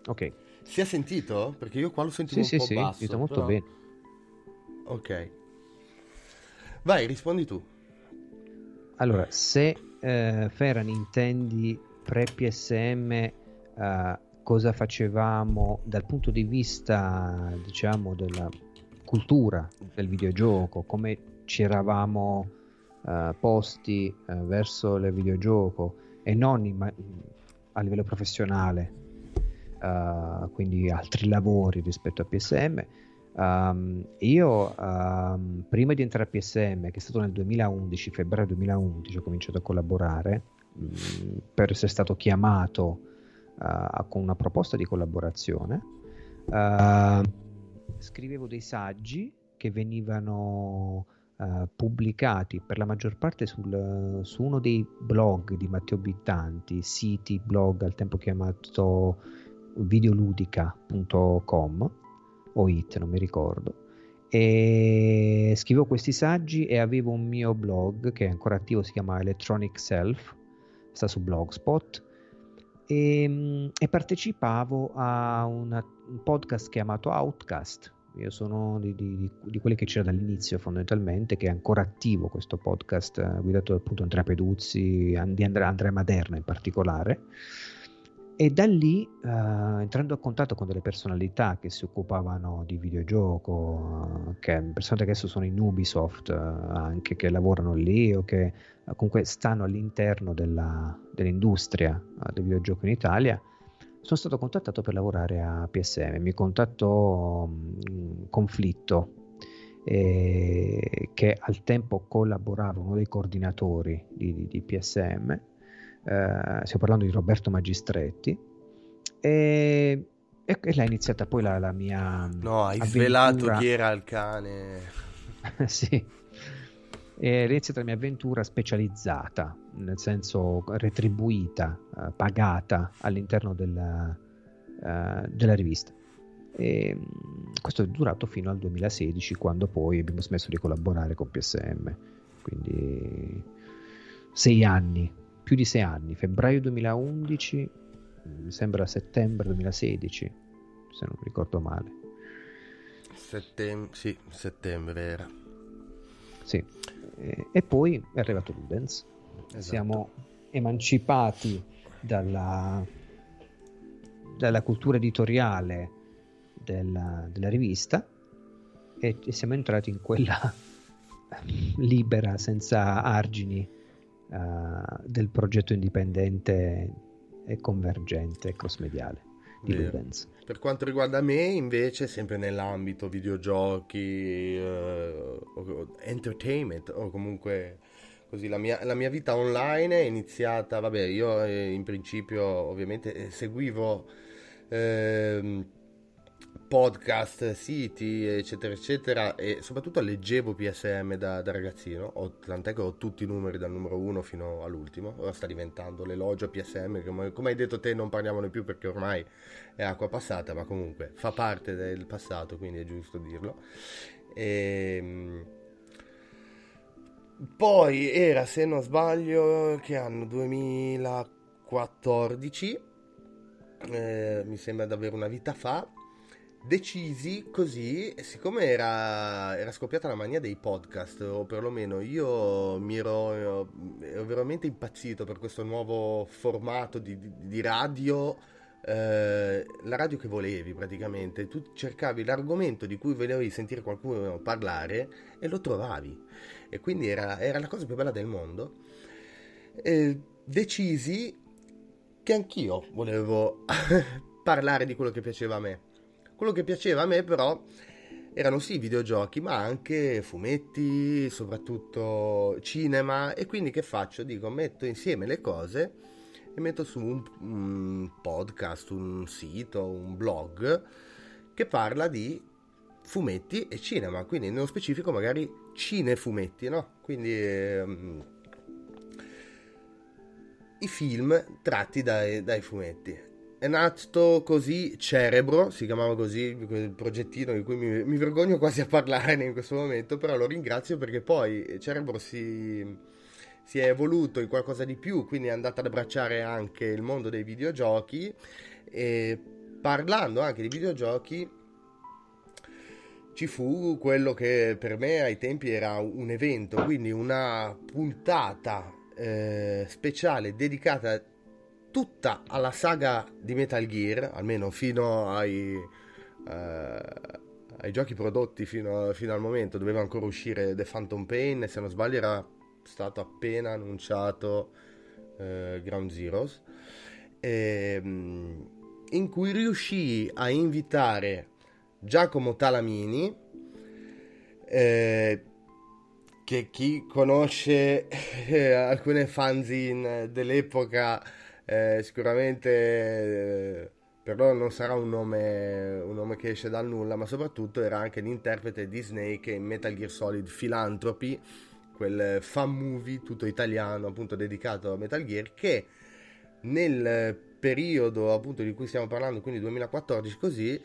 Ok. Si è sentito? Perché io qua lo sentivo sì, un sì, po' sì, basso. Sì, sì, molto però... bene. Ok. Vai, rispondi tu. Allora, se eh, Ferran intendi pre-P S M, eh, cosa facevamo dal punto di vista, diciamo, della cultura del videogioco, come ci eravamo eh, posti eh, verso il videogioco, e non in, a livello professionale. Uh, quindi altri lavori rispetto a P S M. Um, io um, prima di entrare a P S M, che è stato nel duemilaundici, febbraio duemilaundici, ho cominciato a collaborare mh, per essere stato chiamato uh, con una proposta di collaborazione. Uh, scrivevo dei saggi che venivano uh, pubblicati per la maggior parte sul, su uno dei blog di Matteo Bittanti, siti blog al tempo chiamato videoludica punto com o it, non mi ricordo, e scrivevo questi saggi e avevo un mio blog che è ancora attivo, si chiama Electronic Self, sta su Blogspot, e, e partecipavo a una, un podcast chiamato Outcast. Io sono di, di, di quelli che c'era dall'inizio fondamentalmente, che è ancora attivo questo podcast eh, guidato appunto da Andrea Peduzzi, di Andrea, Andrea Maderna in particolare. E da lì, eh, entrando a contatto con delle personalità che si occupavano di videogioco, che personalità che adesso sono in Ubisoft, eh, anche che lavorano lì o che eh, comunque stanno all'interno della, dell'industria eh, del videogioco in Italia, sono stato contattato per lavorare a P S M. Mi contattò um, Conflitto, eh, che al tempo collaborava, uno dei coordinatori di, di, di P S M, eh, stiamo parlando di Roberto Magistretti, e, e, e là è iniziata poi la, la mia no hai avventura. Svelato chi era il cane. Sì, è iniziata la mia avventura specializzata, nel senso retribuita, eh, pagata all'interno della, eh, della rivista. E questo è durato fino al duemilasedici, quando poi abbiamo smesso di collaborare con P S M, quindi sei anni, più di sei anni, febbraio duemilaundici, mi sembra settembre duemilasedici, se non ricordo male. Settem- sì, settembre era. Sì. E, e poi è arrivato Ludens. Esatto. Siamo emancipati dalla, dalla cultura editoriale Della, della rivista e, e siamo entrati in quella libera, senza argini, uh, del progetto indipendente e convergente e crossmediale di Ludens. Per quanto riguarda me, invece, sempre nell'ambito videogiochi, uh, entertainment, o comunque così, la mia, la mia vita online è iniziata, vabbè, io eh, in principio ovviamente eh, seguivo eh, podcast, siti, eccetera eccetera, e soprattutto leggevo P S M da, da ragazzino, ho, tant'è che ho tutti i numeri dal numero uno fino all'ultimo. Ora sta diventando l'elogio a P S M, come, come hai detto te non parliamone più perché ormai è acqua passata, ma comunque fa parte del passato, quindi è giusto dirlo. E poi era, se non sbaglio, che anno duemilaquattordici, eh, mi sembra davvero una vita fa, decisi così, siccome era, era scoppiata la mania dei podcast, o perlomeno io mi ero, ero veramente impazzito per questo nuovo formato di, di, di radio, eh, la radio che volevi praticamente, tu cercavi l'argomento di cui volevi sentire qualcuno parlare e lo trovavi, e quindi era, era la cosa più bella del mondo. E decisi che anch'io volevo parlare di quello che piaceva a me. Quello che piaceva a me però erano sì videogiochi, ma anche fumetti, soprattutto cinema, e quindi che faccio? Dico, metto insieme le cose e metto su un, un podcast, un sito, un blog che parla di fumetti e cinema, quindi nello specifico magari cinefumetti, no? Quindi ehm, i film tratti dai, dai fumetti. È nato così Cerebro, si chiamava così quel progettino di cui mi, mi vergogno quasi a parlare in questo momento, però lo ringrazio perché poi Cerebro si, si è evoluto in qualcosa di più, quindi è andato ad abbracciare anche il mondo dei videogiochi, e parlando anche di videogiochi ci fu quello che per me ai tempi era un evento, quindi una puntata eh, speciale dedicata a tutta alla saga di Metal Gear, almeno fino ai, eh, ai giochi prodotti fino, fino al momento. Doveva ancora uscire The Phantom Pain, se non sbaglio era stato appena annunciato eh, Ground Zeroes, e, in cui riuscii a invitare Giacomo Talamini, eh, che chi conosce eh, alcune fanzine dell'epoca Eh, sicuramente eh, per loro non sarà un nome, un nome che esce dal nulla, ma soprattutto era anche l'interprete di Snake in Metal Gear Solid Philanthropy, quel fan movie tutto italiano appunto dedicato a Metal Gear, che nel periodo appunto di cui stiamo parlando, quindi duemilaquattordici così,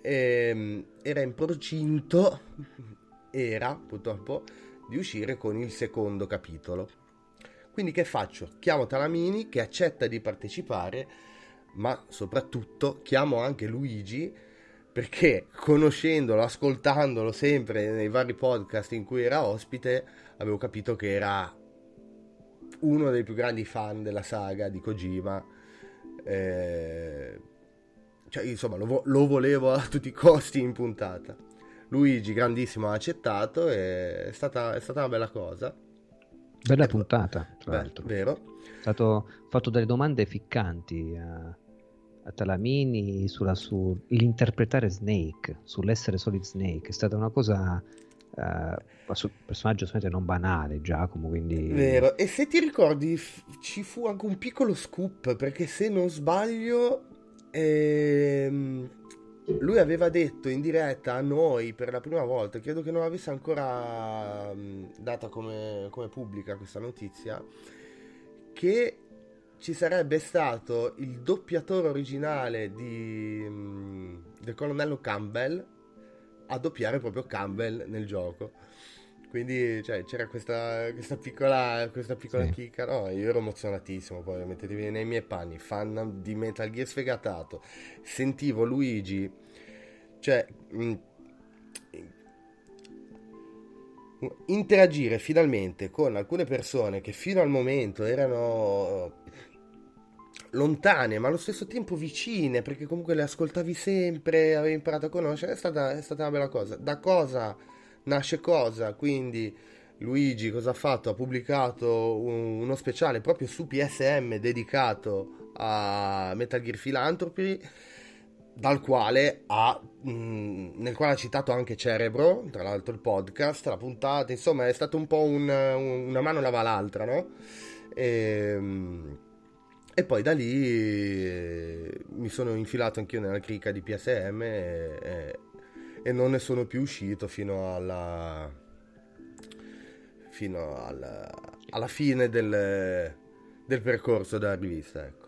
ehm, era in procinto era purtroppo di uscire con il secondo capitolo. Quindi che faccio? Chiamo Talamini, che accetta di partecipare, ma soprattutto chiamo anche Luigi, perché conoscendolo, ascoltandolo sempre nei vari podcast in cui era ospite, avevo capito che era uno dei più grandi fan della saga di Kojima. Eh, cioè, insomma, lo, vo- lo volevo a tutti i costi in puntata. Luigi, grandissimo, ha accettato, e è stata, è stata una bella cosa. Bella eh, puntata, tra beh, l'altro. Vero. È stato fatto delle domande ficcanti a, a Talamini sulla, sull'interpretare Snake, sull'essere Solid Snake. È stata una cosa uh, personaggio non banale, Giacomo, quindi... Vero, e se ti ricordi f- ci fu anche un piccolo scoop, perché se non sbaglio ehm, lui aveva detto in diretta a noi per la prima volta, credo che non avesse ancora mh, data come, come pubblica questa notizia, che ci sarebbe stato il doppiatore originale di, mh, del colonnello Campbell a doppiare proprio Campbell nel gioco. Quindi cioè, c'era questa, questa piccola, questa piccola sì. chicca, no? Io ero emozionatissimo, poi ovviamente diveni nei miei panni, fan di Metal Gear sfegatato, sentivo Luigi, cioè mh, interagire finalmente con alcune persone che fino al momento erano lontane ma allo stesso tempo vicine, perché comunque le ascoltavi sempre, avevi imparato a conoscere, è stata, è stata una bella cosa. Da cosa nasce cosa, quindi Luigi cosa ha fatto? Ha pubblicato un, uno speciale proprio su P S M dedicato a Metal Gear Philanthropy, dal quale ha mh, nel quale ha citato anche Cerebro, tra l'altro il podcast, la puntata, insomma è stato un po' un, un, una mano lava l'altra, no? E, e poi da lì eh, mi sono infilato anch'io nella cricca di P S M e, e, e non ne sono più uscito fino alla fino alla, alla fine del, del percorso della rivista, ecco.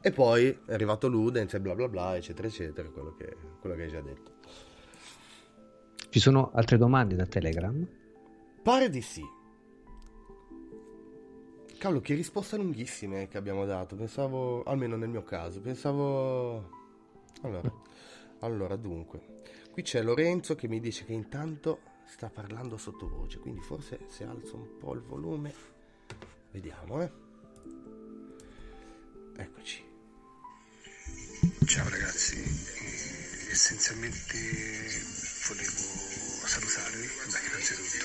E poi è arrivato Ludens e bla bla bla, eccetera, eccetera, quello che, quello che hai già detto. Ci sono altre domande da Telegram? Pare di sì. Cavolo, che risposte lunghissime che abbiamo dato. Pensavo, almeno nel mio caso, pensavo... Allora, allora dunque. Qui c'è Lorenzo che mi dice che intanto sta parlando sottovoce, quindi forse se alzo un po' il volume... Vediamo, eh. Eccoci. Ciao ragazzi, eh, essenzialmente volevo salutarvi, beh, innanzitutto,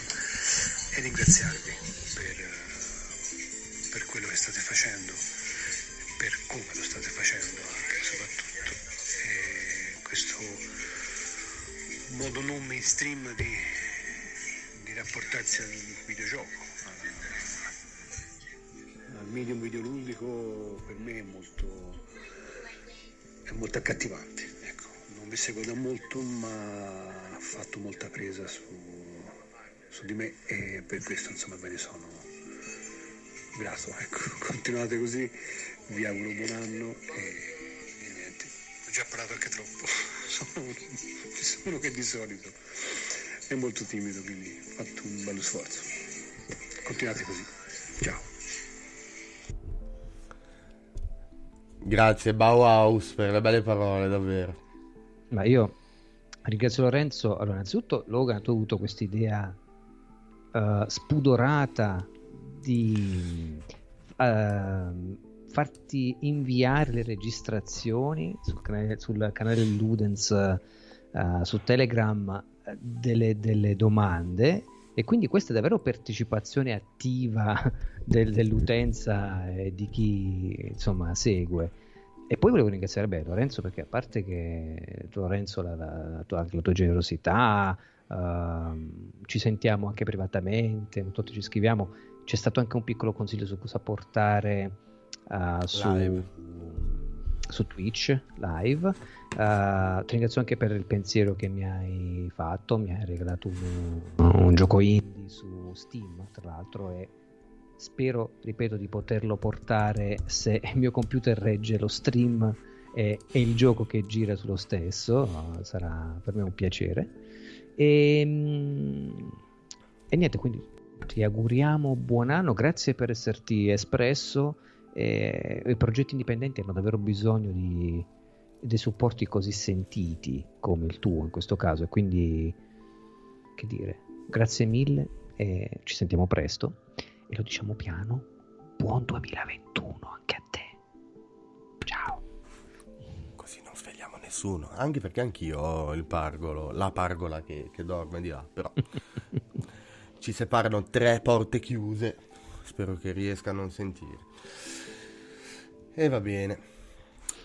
e ringraziarvi per, per quello che state facendo, per come lo state facendo anche, soprattutto eh, questo modo non mainstream di, di rapportarsi al videogioco, al, al medium videoludico, per me è molto... è molto accattivante, ecco. Non vi seguo da molto, ma ha fatto molta presa su, su di me e per questo insomma ve ne sono grato, ecco. Continuate così, vi auguro buon anno e, e niente, ho già parlato anche troppo, sono, sono che di solito è molto timido, quindi ho fatto un bello sforzo, continuate così, ciao. Grazie Bauhaus per le belle parole, davvero. Ma io ringrazio Lorenzo. Allora, innanzitutto Logan ha avuto quest'idea uh, spudorata di uh, farti inviare le registrazioni sul canale, sul canale Ludens, uh, su Telegram, uh, delle, delle domande, e quindi questa è davvero partecipazione attiva del, dell'utenza e di chi insomma segue. E poi volevo ringraziare beh, Lorenzo, perché a parte che Lorenzo la, la, tua, anche la tua generosità, uh, ci sentiamo anche privatamente, tutto ci scriviamo, c'è stato anche un piccolo consiglio su cosa portare uh, su, su Twitch live. Uh, ti ringrazio anche per il pensiero che mi hai fatto, mi hai regalato un, un gioco indie su Steam tra l'altro, e spero, ripeto, di poterlo portare se il mio computer regge lo stream e, e il gioco che gira sullo stesso, uh, sarà per me un piacere. E, e niente, quindi ti auguriamo buon anno, grazie per esserti espresso. E, i progetti indipendenti hanno davvero bisogno di dei supporti così sentiti come il tuo in questo caso, e quindi che dire, grazie mille e ci sentiamo presto, e lo diciamo piano, buon duemilaventuno anche a te, ciao. Così non svegliamo nessuno, anche perché anch'io ho il pargolo, la pargola che, che dorme di là, però ci separano tre porte chiuse, spero che riesca a non sentire. E va bene.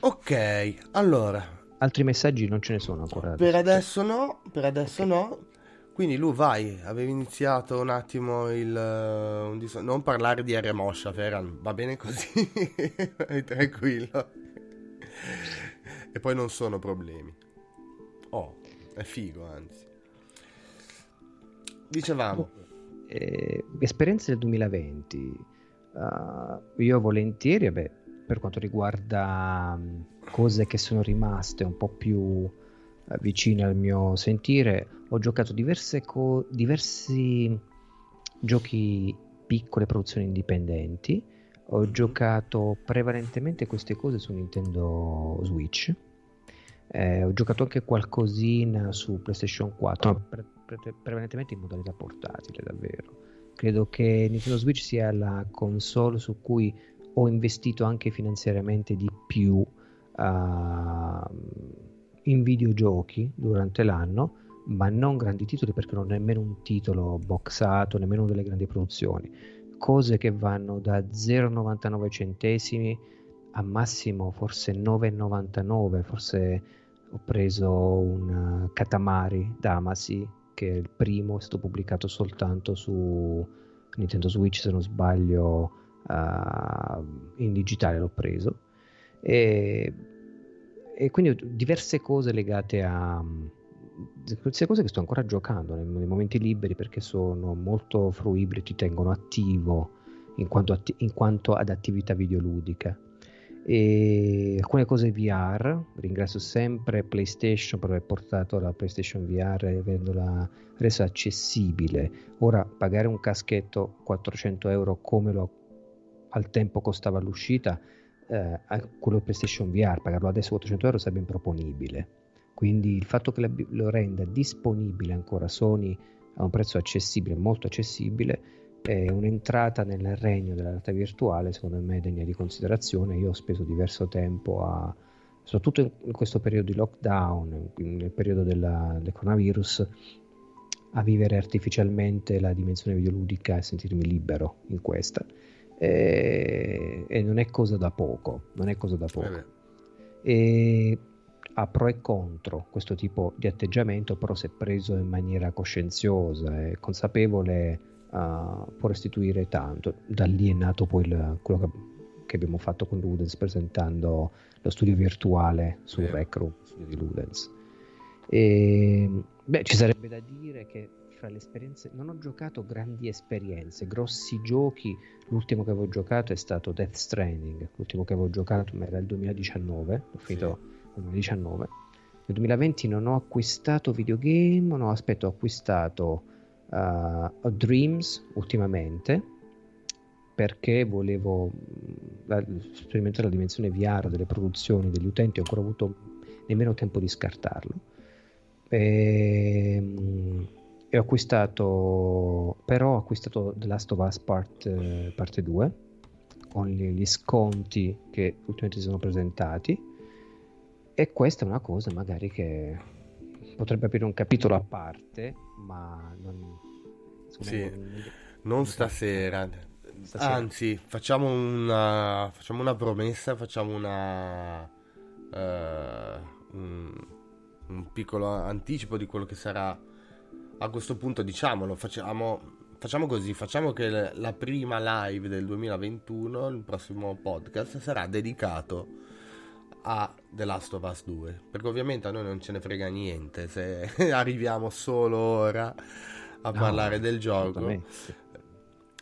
Ok, allora. Altri messaggi non ce ne sono ancora. Per adesso no, per adesso okay. no. Quindi lui vai, avevi iniziato un attimo il... Un dis- non parlare di R. Moscia, Ferran, va bene così, vai tranquillo. E poi non sono problemi. Oh, è figo, anzi. Dicevamo. Eh, esperienze del duemilaventi. Uh, io volentieri, beh, per quanto riguarda cose che sono rimaste un po' più... vicino al mio sentire, ho giocato diverse co- diversi giochi, piccole produzioni indipendenti, ho giocato prevalentemente queste cose su Nintendo Switch, eh, ho giocato anche qualcosina su PlayStation quattro, no, pre- pre- prevalentemente in modalità portatile. Davvero credo che Nintendo Switch sia la console su cui ho investito anche finanziariamente di più uh, in videogiochi durante l'anno, ma non grandi titoli, perché non ho nemmeno un titolo boxato, nemmeno delle grandi produzioni, cose che vanno da zero virgola novantanove centesimi a massimo forse nove virgola novantanove. Forse ho preso un Katamari Damacy, che è il primo, è stato pubblicato soltanto su Nintendo Switch, se non sbaglio, uh, in digitale l'ho preso, e e quindi diverse cose legate a diverse cose che sto ancora giocando nei, nei momenti liberi, perché sono molto fruibili, ti tengono attivo in quanto, atti, in quanto ad attività videoludica. E alcune cose V R, ringrazio sempre PlayStation per aver portato la PlayStation V R e avendola resa accessibile. Ora pagare un caschetto quattrocento euro come lo, al tempo costava all'uscita, Eh, quello PlayStation V R, pagarlo adesso ottocento euro sarebbe improponibile. Quindi il fatto che lo renda disponibile ancora Sony a un prezzo accessibile, molto accessibile, è un'entrata nel regno della realtà virtuale secondo me degna di considerazione. Io ho speso diverso tempo a, soprattutto in questo periodo di lockdown, nel periodo della, del coronavirus, a vivere artificialmente la dimensione videoludica e sentirmi libero in questa. E, e non è cosa da poco, non è cosa da poco. E ha pro e contro questo tipo di atteggiamento, però se preso in maniera coscienziosa e consapevole uh, può restituire tanto. Da lì è nato poi il, quello che, che abbiamo fatto con Ludens, presentando lo studio virtuale sul Rec Room, studio di Ludens. E, beh, ci sarebbe da dire che le esperienze, non ho giocato grandi esperienze, grossi giochi. L'ultimo che avevo giocato è stato Death Stranding, l'ultimo che avevo giocato era il duemiladiciannove, l'ho finito nel duemiladiciannove. Nel duemilaventi non ho acquistato videogame, no, aspetto, ho acquistato uh, Dreams ultimamente, perché volevo sperimentare la dimensione V R delle produzioni degli utenti, ho ancora avuto nemmeno tempo di scartarlo. Ehm E ho acquistato, però ho acquistato The Last of Us Part, eh, parte due, con gli, gli sconti che ultimamente si sono presentati, e questa è una cosa magari che potrebbe aprire un capitolo a parte, ma non, sì, non, non, non stasera. stasera anzi facciamo una facciamo una promessa, facciamo una uh, un, un piccolo anticipo di quello che sarà. A questo punto diciamolo, facciamo, facciamo così, facciamo che la prima live del duemilaventuno, il prossimo podcast, sarà dedicato a The Last of Us due, perché ovviamente a noi non ce ne frega niente se arriviamo solo ora a no, parlare del gioco.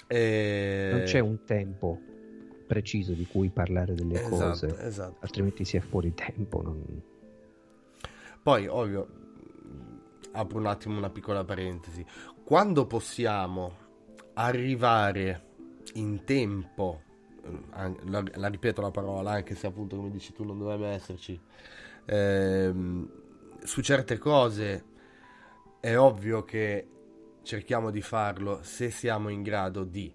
E... non c'è un tempo preciso di cui parlare delle esatto, cose, esatto. Altrimenti si è fuori tempo. Non... Poi, ovvio... apro un attimo una piccola parentesi, quando possiamo arrivare in tempo, la, la ripeto la parola, anche se appunto come dici tu non dovrebbe esserci, ehm, su certe cose è ovvio che cerchiamo di farlo se siamo in grado di.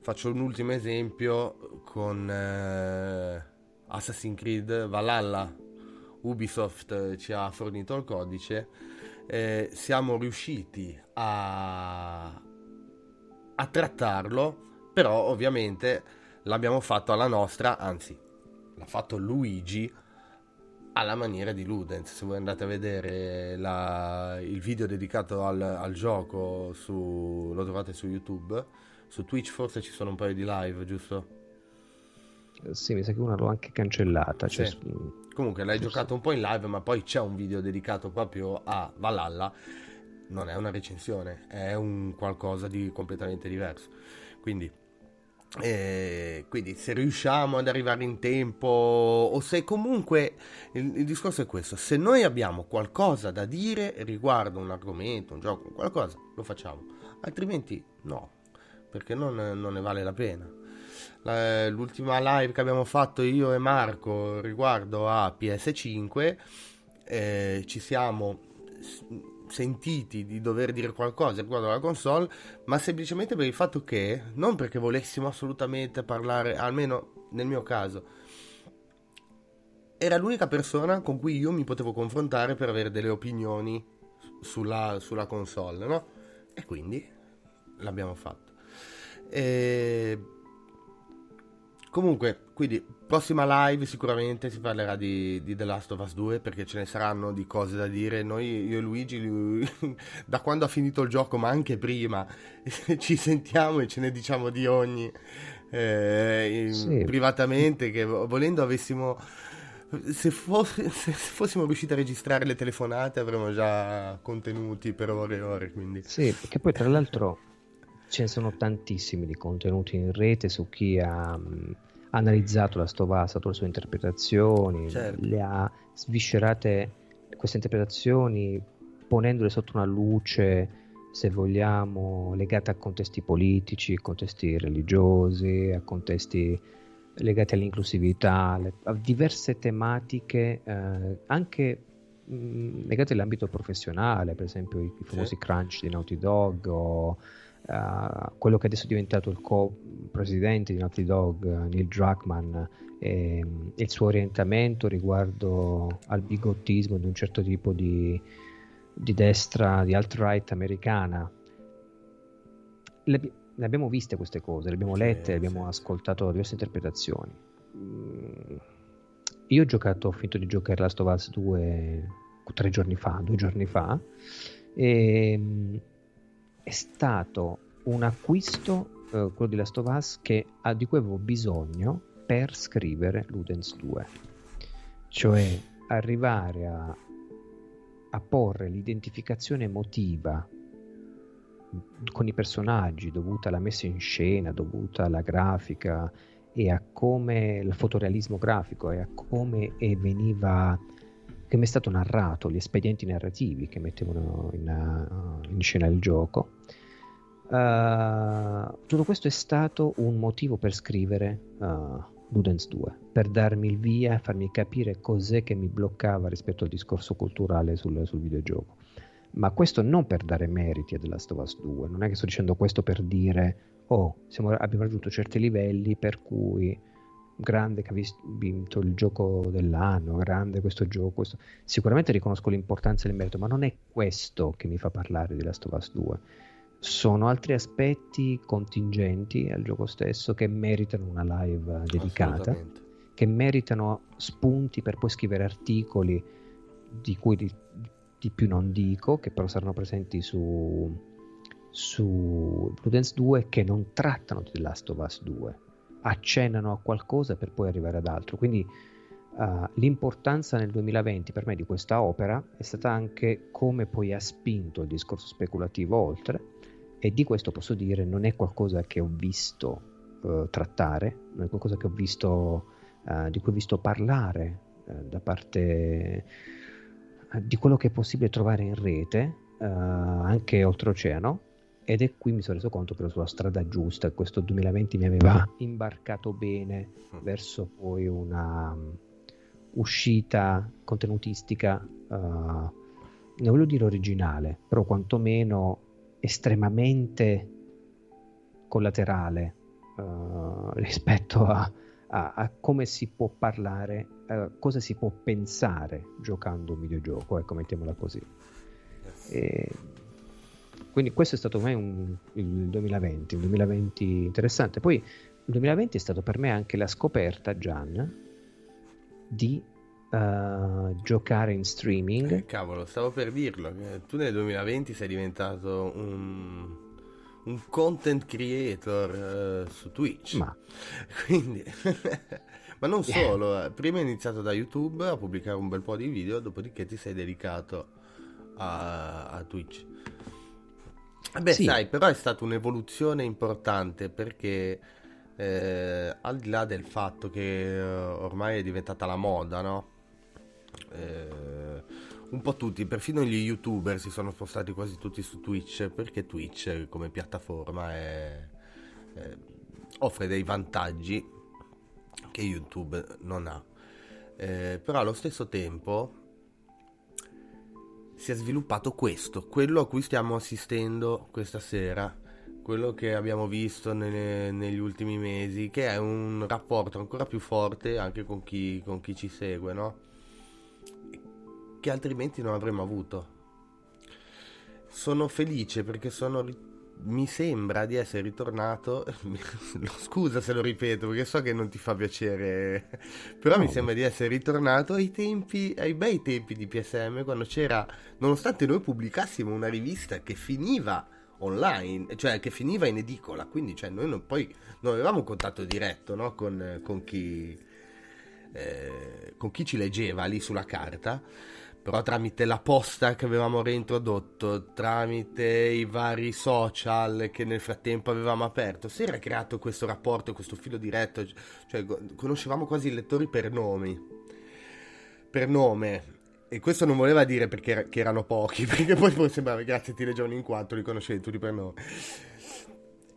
Faccio un ultimo esempio con eh, Assassin's Creed Valhalla. Ubisoft ci ha fornito il codice, Eh, siamo riusciti a, a trattarlo, però ovviamente l'abbiamo fatto alla nostra, anzi l'ha fatto Luigi alla maniera di Ludens. Se voi andate a vedere la, il video dedicato al, al gioco, su, lo trovate su YouTube. Su Twitch forse ci sono un paio di live, giusto? Sì, mi sa che una l'ho anche cancellata, cioè... sì. Comunque l'hai giusto. Giocato un po' in live, ma poi c'è un video dedicato proprio a Valhalla. Non è una recensione, è un qualcosa di completamente diverso. Quindi Eh, quindi se riusciamo ad arrivare in tempo, o se comunque il, il discorso è questo: se noi abbiamo qualcosa da dire riguardo un argomento, un gioco, qualcosa, lo facciamo, altrimenti no, perché non, non ne vale la pena. La, l'ultima live che abbiamo fatto io e Marco riguardo a P S cinque, eh, ci siamo sentiti di dover dire qualcosa riguardo alla console, ma semplicemente per il fatto che, non perché volessimo assolutamente parlare, almeno nel mio caso, era l'unica persona con cui io mi potevo confrontare per avere delle opinioni sulla, sulla console, no? E quindi l'abbiamo fatto. E... comunque, quindi prossima live sicuramente si parlerà di, di The Last of Us due, perché ce ne saranno di cose da dire. Noi, io e Luigi, lui, da quando ha finito il gioco, ma anche prima, ci sentiamo e ce ne diciamo di ogni, eh, sì. privatamente, che volendo avessimo, se, fosse, se fossimo riusciti a registrare le telefonate, avremmo già contenuti per ore e ore, quindi. Sì, perché poi tra l'altro ce ne sono tantissimi di contenuti in rete su chi ha analizzato la Stovassa, le sue interpretazioni, certo. le ha sviscerate queste interpretazioni, ponendole sotto una luce, se vogliamo, legata a contesti politici, a contesti religiosi, a contesti legati all'inclusività, a diverse tematiche, eh, anche mh, legate all'ambito professionale, per esempio i, i famosi sì. crunch di Naughty Dog, o Uh, quello che adesso è diventato il co-presidente di Naughty Dog, Neil Druckmann, e, e il suo orientamento riguardo al bigottismo di un certo tipo di, di destra, di alt-right americana. Le, le abbiamo viste queste cose, le abbiamo lette, sì, le abbiamo sì. ascoltato diverse interpretazioni. Io ho giocato, ho finito di giocare Last of Us due tre giorni fa, due giorni fa, e è stato un acquisto, eh, quello di Last of Us, che, ah, di cui avevo bisogno per scrivere Ludens due, cioè arrivare a, a porre l'identificazione emotiva con i personaggi, dovuta alla messa in scena, dovuta alla grafica e a come il fotorealismo grafico e a come e veniva che mi è stato narrato, gli espedienti narrativi che mettevano in, in scena il gioco. Uh, tutto questo è stato un motivo per scrivere uh, Ludens due, per darmi il via, farmi capire cos'è che mi bloccava rispetto al discorso culturale sul, sul videogioco. Ma questo non per dare meriti a The Last of Us due, non è che sto dicendo questo per dire oh, siamo, abbiamo raggiunto certi livelli per cui grande che ha visto, vinto il gioco dell'anno, grande questo gioco, questo. Sicuramente riconosco l'importanza del merito, ma non è questo che mi fa parlare di Last of Us due. Sono altri aspetti contingenti al gioco stesso che meritano una live dedicata, che meritano spunti per poi scrivere articoli di cui di, di più non dico, che però saranno presenti su, su Ludens due, che non trattano di Last of Us due, accennano a qualcosa per poi arrivare ad altro. Quindi uh, l'importanza nel duemilaventi per me di questa opera è stata anche come poi ha spinto il discorso speculativo oltre, e di questo posso dire non è qualcosa che ho visto uh, trattare, non è qualcosa che ho visto uh, di cui ho visto parlare uh, da parte uh, di quello che è possibile trovare in rete uh, anche oltreoceano. Ed è qui mi sono reso conto che ero sulla strada giusta, e questo duemilaventi mi aveva imbarcato bene verso poi una uscita contenutistica, uh, non voglio dire originale, però quantomeno estremamente collaterale uh, rispetto a, a, a come si può parlare, uh, cosa si può pensare giocando un videogioco, ecco, mettiamola così. E quindi questo è stato per me un, il duemilaventi, un duemilaventi interessante. Poi il duemilaventi è stato per me anche la scoperta, Gian, di uh, uh, giocare in streaming. Eh, cavolo, stavo per dirlo, tu nel duemilaventi sei diventato un... un content creator uh, su Twitch, ma quindi ma non solo, yeah. Prima hai iniziato da YouTube a pubblicare un bel po' di video, dopodiché ti sei dedicato a, a Twitch. Beh, sì. Sai, però è stata un'evoluzione importante, perché eh, al di là del fatto che eh, ormai è diventata la moda, no? Eh, un po' tutti, perfino gli youtuber si sono spostati quasi tutti su Twitch, perché Twitch come piattaforma è, è, offre dei vantaggi che YouTube non ha, eh, però allo stesso tempo si è sviluppato questo, quello a cui stiamo assistendo questa sera, quello che abbiamo visto nelle, negli ultimi mesi, che è un rapporto ancora più forte anche con chi, con chi ci segue, no? Che altrimenti non avremmo avuto. Sono felice perché sono mi sembra di essere ritornato scusa se lo ripeto perché so che non ti fa piacere, però no. Mi sembra di essere ritornato ai tempi, ai bei tempi di P S M, quando c'era, nonostante noi pubblicassimo una rivista che finiva online, cioè che finiva in edicola, quindi cioè noi non, poi non avevamo un contatto diretto, no, con, con chi eh, con chi ci leggeva lì sulla carta. Però tramite la posta che avevamo reintrodotto, tramite i vari social che nel frattempo avevamo aperto, si era creato questo rapporto, questo filo diretto, cioè conoscevamo quasi i lettori per nomi, per nome, e questo non voleva dire perché era, che erano pochi, perché poi sembrava, grazie, ti leggevano in quattro, li conoscevi tutti per nome.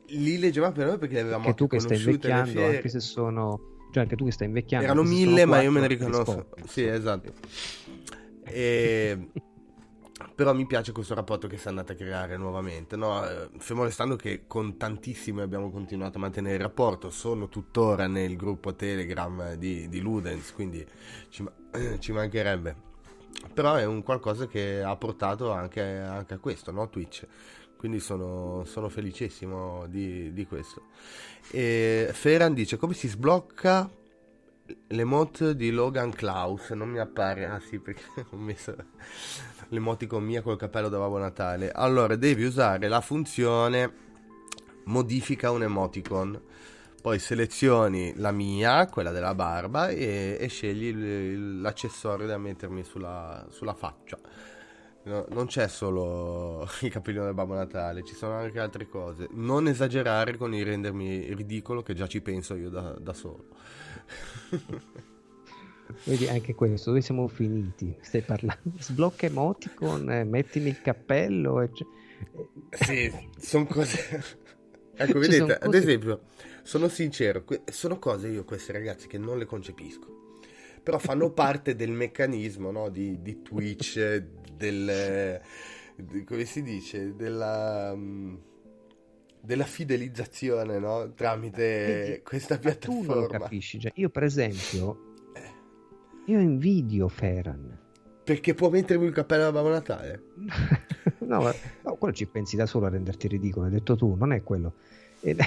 Li leggevamo per nome perché li avevamo anche tu che stai invecchiando, anche se sono... Cioè anche tu che stai invecchiando. Erano mille, ma io me ne riconosco. Sì, esatto. E... però mi piace questo rapporto che si è andato a creare nuovamente, no? Fermo restando che con tantissimi abbiamo continuato a mantenere il rapporto. Sono tuttora nel gruppo Telegram di, di Ludens, quindi ci, ci mancherebbe. Però è un qualcosa che ha portato anche, anche a questo, no? Twitch. Quindi sono, sono felicissimo di, di questo. E Feran dice: come si sblocca l'emote di Logan Klaus? Non mi appare. Ah sì, perché ho messo l'emoticon mia col cappello da Babbo Natale. Allora devi usare la funzione modifica un emoticon, poi selezioni la mia, quella della barba, e, e scegli l'accessorio da mettermi sulla, sulla faccia. No, non c'è solo il cappellino del Babbo Natale, ci sono anche altre cose. Non esagerare con il rendermi ridicolo, che già ci penso io da, da solo. Vedi, anche questo, dove siamo finiti? Stai parlando, sblocca emoticon, eh, mettimi il cappello. E c- sì, sono cose... Ecco, vedete, cose... ad esempio, sono sincero, que- sono cose io, queste ragazzi, che non le concepisco. Però fanno parte del meccanismo, no, di, di Twitch, del, di, come si dice, della, della fidelizzazione, no, tramite Quindi, questa piattaforma. Tu non capisci, già. Io per esempio, io invidio Feran. Perché può mettermi il cappello da Babbo Natale? no, ma, no, quello ci pensi da solo a renderti ridicolo, hai detto tu, non è quello. Ed...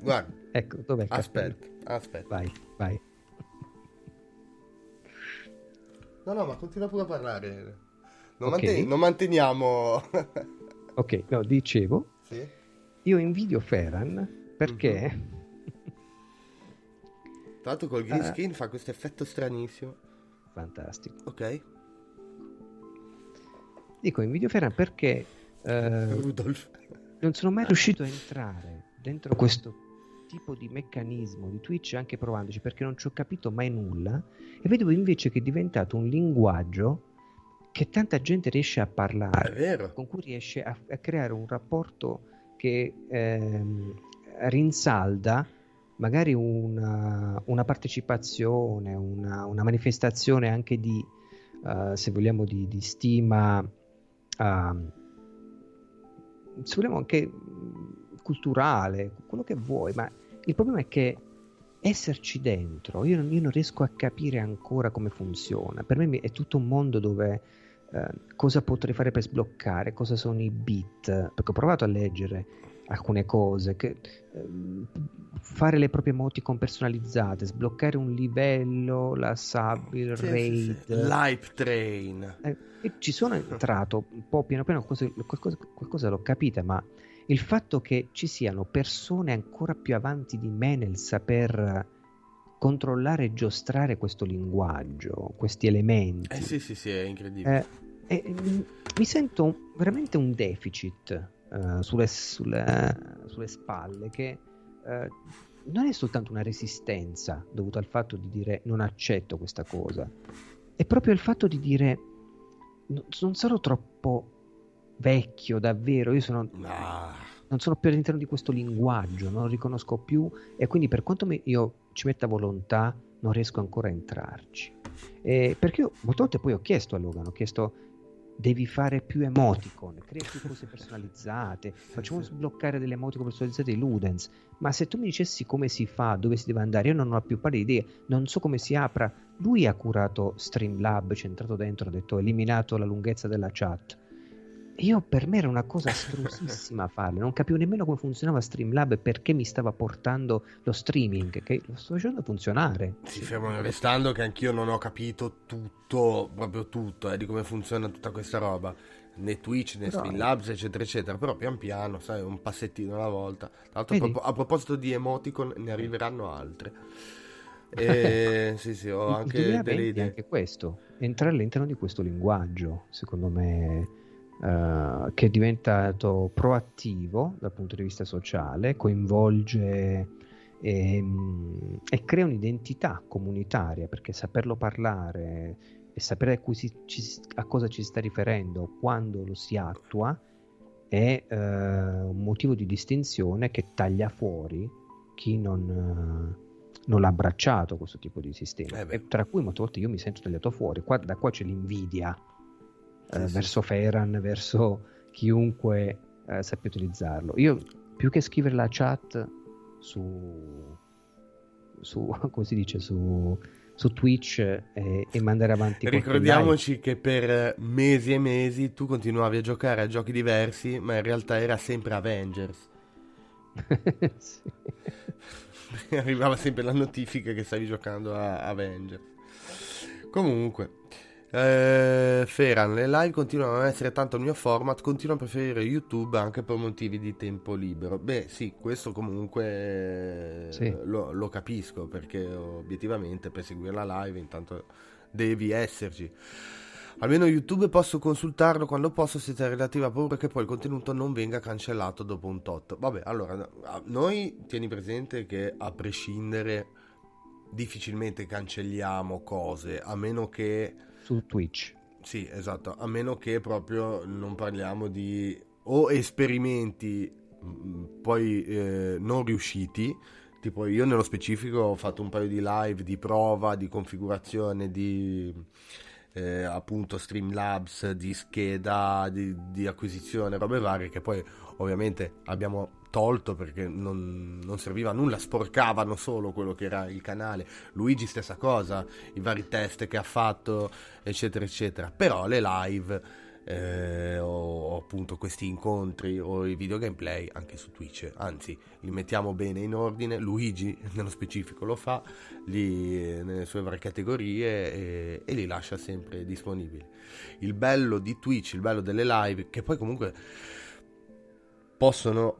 Guarda, ecco, dov'è il aspetta, cappello? Aspetta. Vai, vai. No, no, ma continua pure a parlare. Non, okay. manten- non manteniamo... ok, no, dicevo, sì? Io invidio Feran perché... Mm-hmm. Tra l'altro col green ah. screen fa questo effetto stranissimo. Fantastico. Ok. Dico, invidio Feran perché... Eh, Rudolf. Non sono mai riuscito a entrare dentro questo... tipo di meccanismo di Twitch, anche provandoci, perché non ci ho capito mai nulla, e vedo invece che è diventato un linguaggio che tanta gente riesce a parlare, è vero, con cui riesce a, a creare un rapporto che ehm, rinsalda magari una, una partecipazione, una, una manifestazione anche di uh, se vogliamo di, di stima, uh, se vogliamo anche culturale, quello che vuoi, ma il problema è che esserci dentro, io non, io non riesco a capire ancora come funziona. Per me è tutto un mondo dove eh, cosa potrei fare per sbloccare, cosa sono i bit, perché ho provato a leggere alcune cose, che, ehm, fare le proprie emoticon personalizzate, sbloccare un livello, la sub, il sì, raid, sì, sì. l'hype train. Eh, e ci sono entrato un po' piano piano, qualcosa, qualcosa, qualcosa l'ho capita, ma il fatto che ci siano persone ancora più avanti di me nel saper controllare e giostrare questo linguaggio, questi elementi, eh sì sì sì è incredibile. Eh, eh, mi sento veramente un deficit Uh, sulle, sulle, sulle spalle, che uh, non è soltanto una resistenza dovuta al fatto di dire non accetto questa cosa, è proprio il fatto di dire non sarò troppo vecchio davvero, io sono nah. non sono più all'interno di questo linguaggio, non lo riconosco più, e quindi per quanto mi, io ci metta volontà non riesco ancora a entrarci, eh, perché io molte volte poi ho chiesto a Logan, ho chiesto devi fare più emoticon, crea più cose personalizzate, facciamo sbloccare delle emoticon personalizzate di Ludens, ma se tu mi dicessi come si fa, dove si deve andare, io non ho più pari idea, non so come si apra. Lui ha curato Streamlab, c'è entrato dentro, ha detto eliminato la lunghezza della chat, io per me era una cosa astrusissima farlo, non capivo nemmeno come funzionava Streamlab e perché mi stava portando lo streaming, che lo sto facendo funzionare. Sì, fermo restando che anch'io non ho capito tutto, proprio tutto, eh, di come funziona tutta questa roba, né Twitch, né però... Streamlabs, eccetera eccetera, però pian piano, sai, un passettino alla volta. Tra l'altro, a, pro- a proposito di emoticon, ne arriveranno altre. Eh, sì, sì, ho anche delle idee. Anche questo, entrare all'interno di questo linguaggio, secondo me... Uh, che è diventato proattivo dal punto di vista sociale, coinvolge e, e crea un'identità comunitaria, perché saperlo parlare e sapere a, cui si, ci, a cosa ci si sta riferendo quando lo si attua è uh, un motivo di distinzione che taglia fuori chi non, uh, non l'ha abbracciato questo tipo di sistema, eh e tra cui molte volte io mi sento tagliato fuori qua, da qua c'è l'invidia Eh, sì, verso sì. Feran, verso chiunque eh, sappia utilizzarlo. Io più che scrivere la chat su, su come si dice, su, su Twitch e, e mandare avanti. Ricordiamoci che per mesi e mesi tu continuavi a giocare a giochi diversi, ma in realtà era sempre Avengers. Sì. Arrivava sempre la notifica che stavi giocando a Avengers. Comunque. Eh, Feran, le live continuano a non essere tanto il mio format, continuo a preferire YouTube anche per motivi di tempo libero. Beh sì, questo comunque sì. lo, lo capisco, perché obiettivamente per seguire la live intanto devi esserci. Almeno YouTube posso consultarlo quando posso, senza relativa paura che poi il contenuto non venga cancellato dopo un tot. Vabbè, allora, noi tieni presente che a prescindere difficilmente cancelliamo cose, a meno che su Twitch. Sì, esatto, a meno che proprio non parliamo di o esperimenti poi eh, non riusciti, tipo io nello specifico ho fatto un paio di live di prova, di configurazione di eh, appunto Streamlabs, di scheda, di, di acquisizione, robe varie che poi ovviamente abbiamo tolto perché non, non serviva a nulla, sporcavano solo quello che era il canale. Luigi stessa cosa, i vari test che ha fatto eccetera eccetera, però le live eh, o appunto questi incontri o i video gameplay anche su Twitch, anzi li mettiamo bene in ordine, Luigi nello specifico lo fa, li, nelle sue varie categorie e, e li lascia sempre disponibili. Il bello di Twitch, il bello delle live, che poi comunque possono,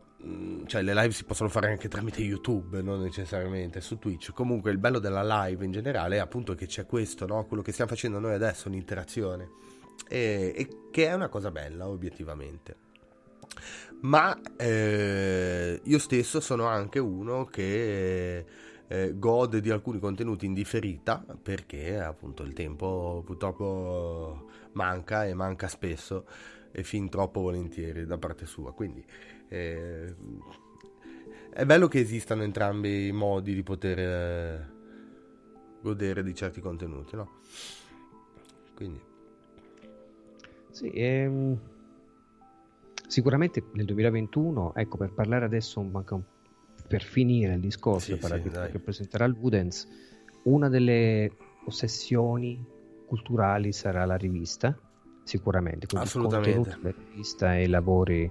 cioè le live si possono fare anche tramite YouTube, non necessariamente su Twitch. Comunque il bello della live in generale è appunto che c'è questo, no? Quello che stiamo facendo noi adesso, un'interazione, e, e che è una cosa bella obiettivamente. Ma eh, io stesso sono anche uno che eh, gode di alcuni contenuti in differita, perché appunto il tempo purtroppo manca, e manca spesso e fin troppo volentieri da parte sua, quindi eh, è bello che esistano entrambi i modi di poter eh, godere di certi contenuti, no? Quindi sì, ehm, sicuramente nel duemilaventuno, ecco, per parlare adesso un, un, per finire il discorso, sì, sì, che presenterà Ludens, una delle ossessioni culturali sarà la rivista. Sicuramente, assolutamente, il contenuto della rivista e i lavori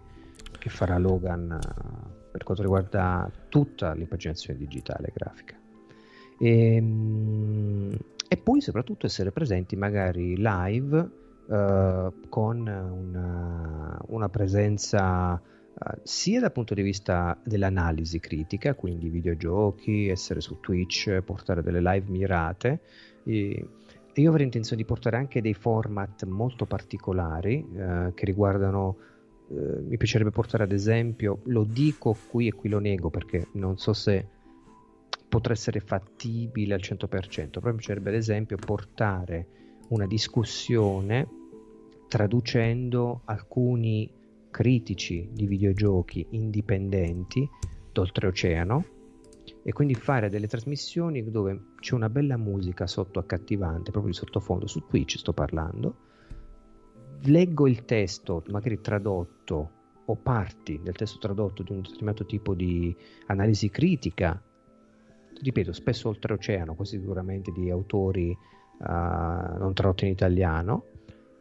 che farà Logan per quanto riguarda tutta l'impaginazione digitale grafica. E, e poi soprattutto essere presenti magari live eh, con una, una presenza eh, sia dal punto di vista dell'analisi critica, quindi videogiochi, essere su Twitch, portare delle live mirate. E, e io avrei intenzione di portare anche dei format molto particolari eh, che riguardano eh, mi piacerebbe portare ad esempio, lo dico qui e qui lo nego perché non so se potrà essere fattibile al cento per cento, però mi piacerebbe ad esempio portare una discussione traducendo alcuni critici di videogiochi indipendenti d'oltreoceano e quindi fare delle trasmissioni dove c'è una bella musica sotto accattivante, proprio di sottofondo, su Twitch sto parlando, leggo il testo magari tradotto o parti del testo tradotto di un determinato tipo di analisi critica, ripeto spesso oltreoceano, quasi sicuramente di autori uh, non tradotti in italiano,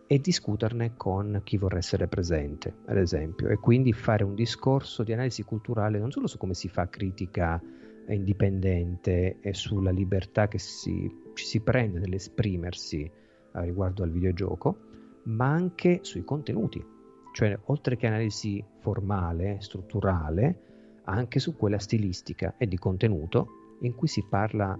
e discuterne con chi vorrà essere presente ad esempio, e quindi fare un discorso di analisi culturale non solo su come si fa critica indipendente e sulla libertà che si, ci si prende nell'esprimersi uh, riguardo al videogioco, ma anche sui contenuti, cioè oltre che analisi formale, strutturale, anche su quella stilistica e di contenuto, in cui si parla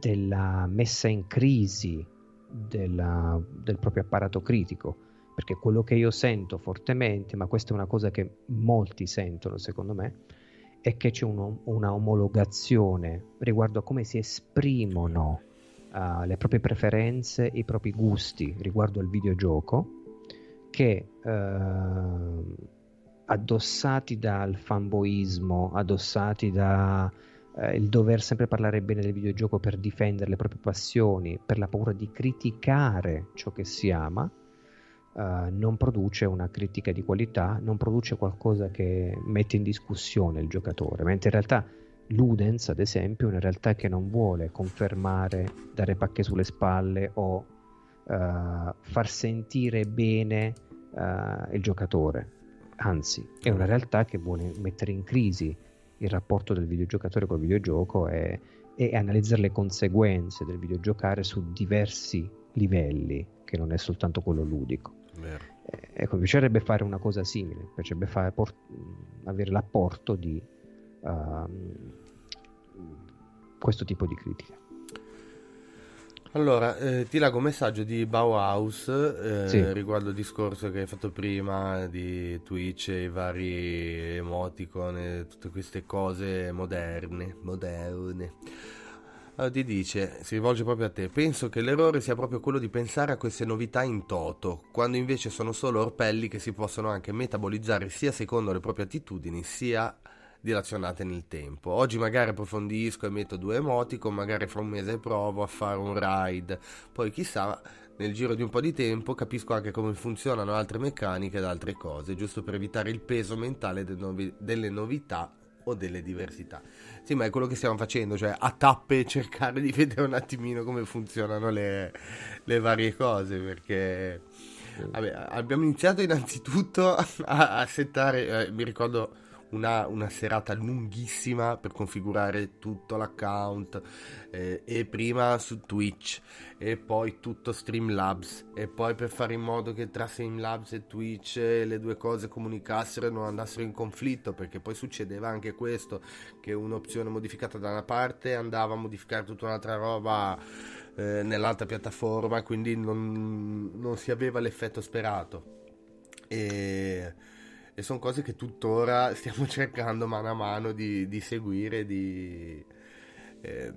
della messa in crisi della, del proprio apparato critico, perché quello che io sento fortemente, ma questa è una cosa che molti sentono secondo me, è che c'è un, una omologazione riguardo a come si esprimono uh, le proprie preferenze, i propri gusti riguardo al videogioco, che uh, addossati dal fanboismo, addossati da uh, il dover sempre parlare bene del videogioco per difendere le proprie passioni, per la paura di criticare ciò che si ama, Uh, non produce una critica di qualità, non produce qualcosa che mette in discussione il giocatore, mentre in realtà Ludens ad esempio è una realtà che non vuole confermare, dare pacche sulle spalle o uh, far sentire bene uh, il giocatore, anzi è una realtà che vuole mettere in crisi il rapporto del videogiocatore col videogioco e, e analizzare le conseguenze del videogiocare su diversi livelli, che non è soltanto quello ludico. Eh, ecco, mi piacerebbe fare una cosa simile, mi piacerebbe fare, por- avere l'apporto di uh, questo tipo di critica. Allora, eh, ti leggo un messaggio di Bauhaus eh, sì. riguardo al discorso che hai fatto prima di Twitch e i vari emoticon e tutte queste cose moderne, moderne. Allora, ti dice, si rivolge proprio a te: penso che l'errore sia proprio quello di pensare a queste novità in toto, quando invece sono solo orpelli che si possono anche metabolizzare sia secondo le proprie attitudini sia dilazionate nel tempo. Oggi magari approfondisco e metto due emoticon, magari fra un mese provo a fare un raid, poi chissà nel giro di un po' di tempo capisco anche come funzionano altre meccaniche ed altre cose, giusto per evitare il peso mentale de novi- delle novità o delle diversità. Sì, ma è quello che stiamo facendo, cioè a tappe cercare di vedere un attimino come funzionano le, le varie cose, perché vabbè, abbiamo iniziato innanzitutto a, a settare, eh, mi ricordo una, una serata lunghissima per configurare tutto l'account eh, e prima su Twitch e poi tutto Streamlabs e poi per fare in modo che tra Streamlabs e Twitch le due cose comunicassero e non andassero in conflitto, perché poi succedeva anche questo, che un'opzione modificata da una parte andava a modificare tutta un'altra roba eh, nell'altra piattaforma, quindi non, non si aveva l'effetto sperato e, e sono cose che tuttora stiamo cercando mano a mano di, di seguire di, eh,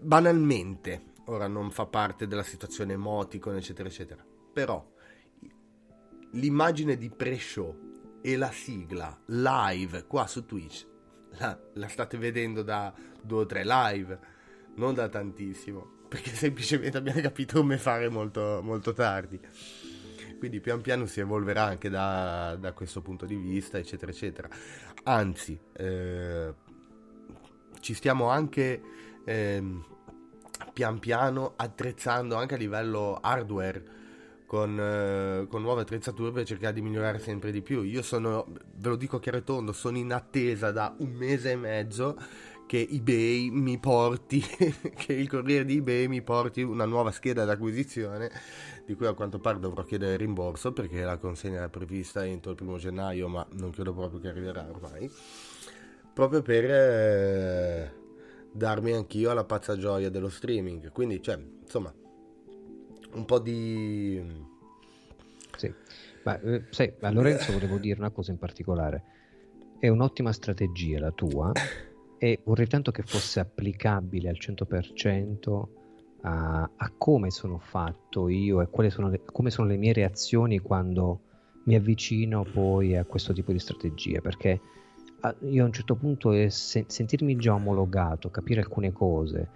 banalmente. Ora non fa parte della situazione emoticon eccetera eccetera, però l'immagine di pre-show e la sigla live qua su Twitch la, la state vedendo da due o tre live, non da tantissimo, perché semplicemente abbiamo capito come fare molto, molto tardi, quindi pian piano si evolverà anche da, da questo punto di vista eccetera eccetera. Anzi eh, ci stiamo anche eh, pian piano attrezzando anche a livello hardware con, eh, con nuove attrezzature per cercare di migliorare sempre di più. Io sono, ve lo dico chiaro e tondo, sono in attesa da un mese e mezzo che eBay mi porti, che il corriere di eBay mi porti una nuova scheda d'acquisizione, di cui a quanto pare dovrò chiedere rimborso perché la consegna era prevista entro il primo gennaio, ma non credo proprio che arriverà ormai, proprio per eh, darmi anch'io alla pazza gioia dello streaming. Quindi, cioè, insomma, un po' di... Sì, ma eh, sai, a Lorenzo volevo dire una cosa in particolare. È un'ottima strategia la tua e vorrei tanto che fosse applicabile al cento per cento a, a come sono fatto io e quali sono le, come sono le mie reazioni quando mi avvicino poi a questo tipo di strategie, perché a, io a un certo punto eh, se, sentirmi già omologato, capire alcune cose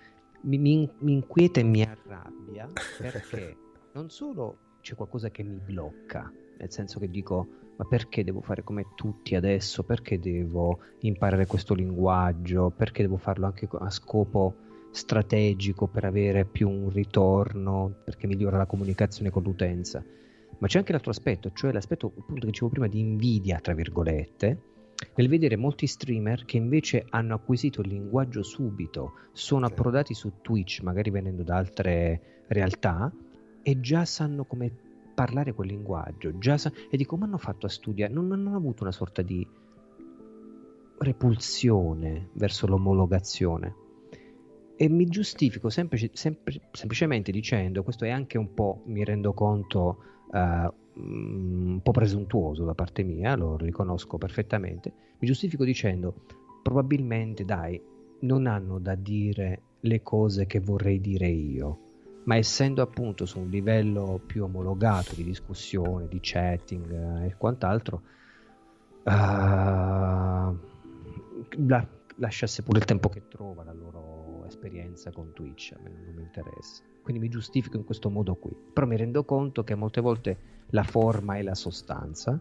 mi, mi, mi inquieta e mi arrabbia, perché non solo c'è qualcosa che mi blocca, nel senso che dico: ma perché devo fare come tutti adesso? Perché devo imparare questo linguaggio? Perché devo farlo anche a scopo strategico per avere più un ritorno, perché migliora la comunicazione con l'utenza? Ma c'è anche l'altro aspetto, cioè l'aspetto, appunto, che dicevo prima, di invidia, tra virgolette, nel vedere molti streamer che invece hanno acquisito il linguaggio subito, sono approdati su Twitch, magari venendo da altre realtà, e già sanno come parlare quel linguaggio, già sa- e dico: ma hanno fatto a studiare, non, non hanno avuto una sorta di repulsione verso l'omologazione. E mi giustifico semplici- sempl- semplicemente dicendo, questo è anche un po', mi rendo conto, uh, un po' presuntuoso da parte mia, lo riconosco perfettamente, mi giustifico dicendo: probabilmente, dai, non hanno da dire le cose che vorrei dire io, ma essendo appunto su un livello più omologato di discussione, di chatting eh, e quant'altro, uh, la, lasciasse pure il tempo che trova la loro esperienza con Twitch, a me non mi interessa. Quindi mi giustifico in questo modo qui, però mi rendo conto che molte volte la forma è la sostanza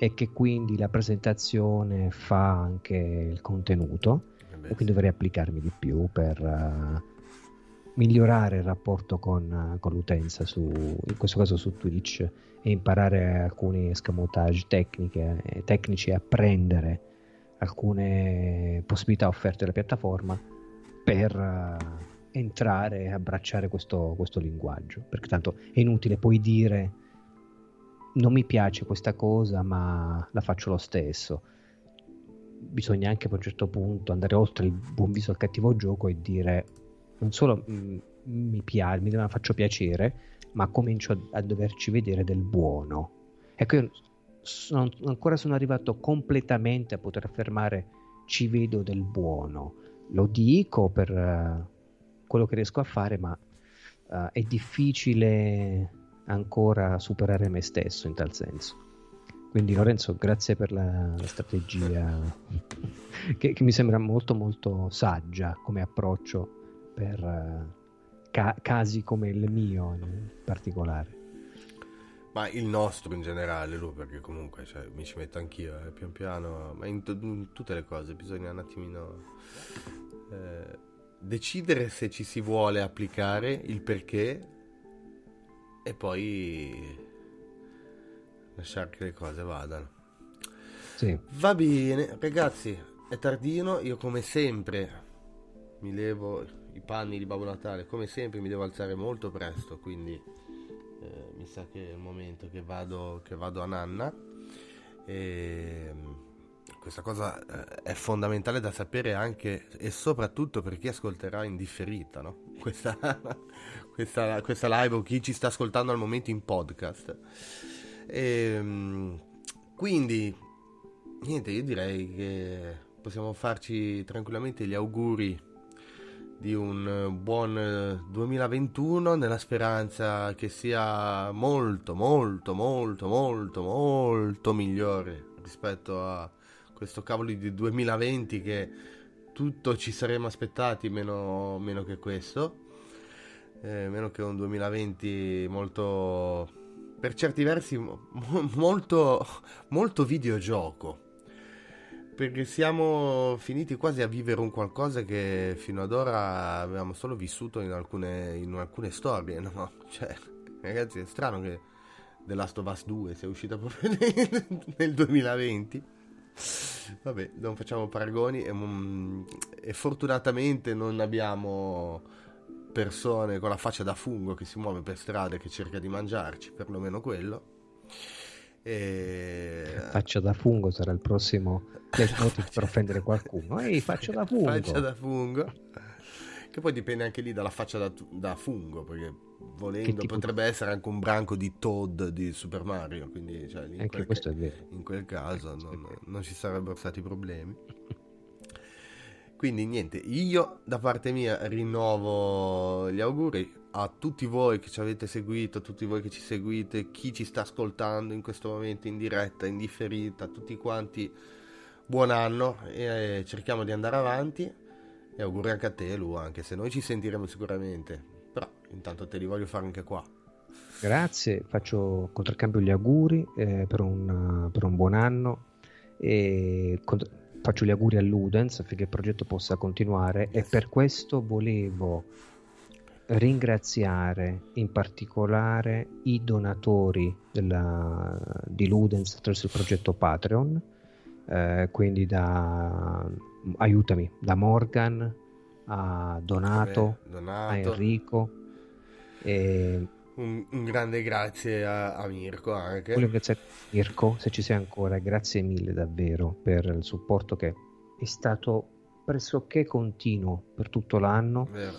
e che quindi la presentazione fa anche il contenuto, eh beh, e quindi dovrei applicarmi di più per... Uh, migliorare il rapporto con, con l'utenza su, in questo caso su Twitch, e imparare alcuni escamotage tecniche, eh, tecnici, apprendere alcune possibilità offerte dalla piattaforma per uh, entrare e abbracciare questo, questo linguaggio, perché tanto è inutile poi dire: non mi piace questa cosa ma la faccio lo stesso. Bisogna anche a un certo punto andare oltre il buon viso al cattivo gioco e dire: non solo mh, mi piace, mi faccio piacere, ma comincio a, a doverci vedere del buono. Ecco, io sono, ancora sono arrivato completamente a poter affermare: ci vedo del buono. Lo dico per uh, quello che riesco a fare, ma uh, è difficile ancora superare me stesso in tal senso. Quindi, Lorenzo, grazie per la, la strategia che, che mi sembra molto molto saggia come approccio per ca- casi come il mio in particolare, ma il nostro in generale, lui, perché comunque, cioè, mi ci metto anch'io eh, pian piano, ma in, t- in tutte le cose bisogna un attimino eh, decidere se ci si vuole applicare, il perché, e poi lasciare che le cose vadano. Sì. Va bene ragazzi, è tardino, io come sempre mi levo i panni di Babbo Natale, come sempre mi devo alzare molto presto, quindi eh, mi sa che è il momento che vado, che vado a nanna, e questa cosa eh, è fondamentale da sapere anche e soprattutto per chi ascolterà in differita, no? questa, questa, questa live, o chi ci sta ascoltando al momento in podcast, e quindi niente, io direi che possiamo farci tranquillamente gli auguri di un buon duemilaventuno, nella speranza che sia molto molto molto molto molto migliore rispetto a questo cavolo di duemilaventi, che tutto ci saremmo aspettati meno, meno che questo, eh, meno che un duemilaventi molto, per certi versi, mo, molto molto videogioco, perché siamo finiti quasi a vivere un qualcosa che fino ad ora avevamo solo vissuto in alcune, in alcune storie, no? Cioè, Ragazzi, è strano che The Last of Us due sia uscita proprio nel, nel duemilaventi. Vabbè, non facciamo paragoni e, e fortunatamente non abbiamo persone con la faccia da fungo che si muove per strada e che cerca di mangiarci, perlomeno quello. E... faccia da fungo sarà il prossimo faccia... per offendere qualcuno. Ehi, faccia da fungo. Faccia da fungo. Che poi dipende anche lì dalla faccia da, da fungo, perché volendo tipo... potrebbe essere anche un branco di Toad di Super Mario, quindi cioè, in, anche quel, è vero. in quel caso non, non ci sarebbero stati problemi. Quindi niente, io da parte mia rinnovo gli auguri a tutti voi che ci avete seguito, a tutti voi che ci seguite, chi ci sta ascoltando in questo momento in diretta, in differita, a tutti quanti buon anno e cerchiamo di andare avanti. E auguri anche a te, Lu, anche se noi ci sentiremo sicuramente, però intanto te li voglio fare anche qua. Grazie, faccio contraccambio gli auguri eh, per, un, per un buon anno e cont- faccio gli auguri a Ludens affinché il progetto possa continuare, yes. E per questo volevo ringraziare in particolare i donatori della, di Ludens attraverso il progetto Patreon, eh, quindi da... aiutami, da Morgan a Donato, Beh, Donato. a Enrico e... un, un grande grazie a, a Mirko anche. Voglio ringraziare Mirko, se ci sei ancora, grazie mille davvero per il supporto che è stato pressoché continuo per tutto l'anno. Vero.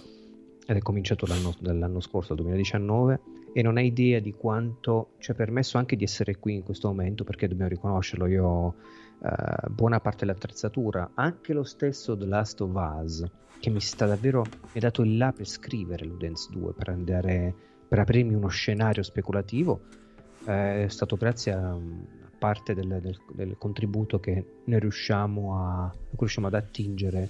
Ed è cominciato l'anno, dall'anno scorso, duemiladiciannove, e non hai idea di quanto ci ha permesso anche di essere qui in questo momento, perché dobbiamo riconoscerlo, io Uh, buona parte dell'attrezzatura, anche lo stesso The Last of Us, che mi sta davvero, mi è dato il là per scrivere Ludens due, per andare, per aprirmi uno scenario speculativo, uh, è stato grazie a, a parte del, del, del contributo che noi riusciamo, a, riusciamo ad attingere,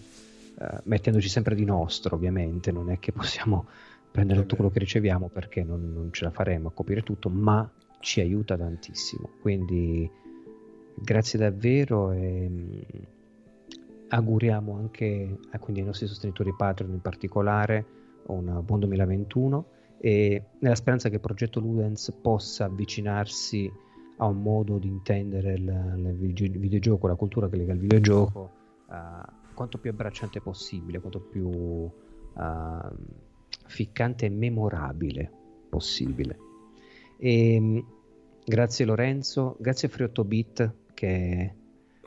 uh, mettendoci sempre di nostro, ovviamente non è che possiamo prendere tutto quello che riceviamo, perché non, non ce la faremo a coprire tutto, ma ci aiuta tantissimo, quindi grazie davvero e auguriamo anche a, quindi ai nostri sostenitori Patreon in particolare un buon duemilaventuno, e nella speranza che il progetto Ludens possa avvicinarsi a un modo di intendere il, il videogioco, la cultura che lega il videogioco, uh, quanto più abbracciante possibile, quanto più uh, ficcante e memorabile possibile. E grazie Lorenzo, grazie a Friotto Bit che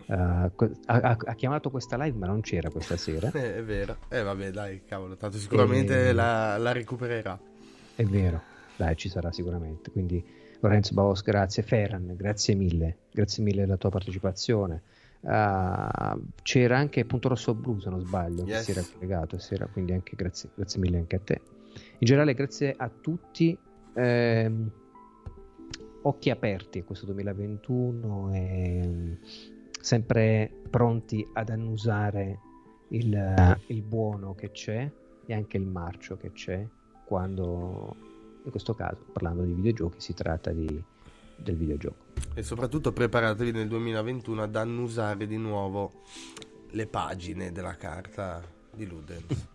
uh, ha, ha chiamato questa live, ma non c'era questa sera. È vero, eh vabbè dai, cavolo, tanto sicuramente e... la, la recupererà. È vero, dai, ci sarà sicuramente. Quindi Lorenzo Baos, grazie. Ferran, grazie mille, grazie mille della tua partecipazione. Uh, c'era anche Punto Rosso Blu, se non sbaglio, yes, che si era collegato stasera, quindi anche grazie, grazie mille anche a te. In generale grazie a tutti. Ehm, occhi aperti questo duemilaventuno e sempre pronti ad annusare il, il buono che c'è e anche il marcio che c'è, quando in questo caso, parlando di videogiochi, si tratta di, del videogioco. E soprattutto preparatevi nel duemilaventuno ad annusare di nuovo le pagine della carta di Ludens.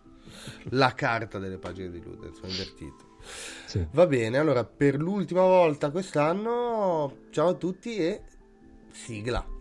La carta delle pagine di Ludens, ho invertito. Sì. Va bene, allora per l'ultima volta quest'anno ciao a tutti e sigla.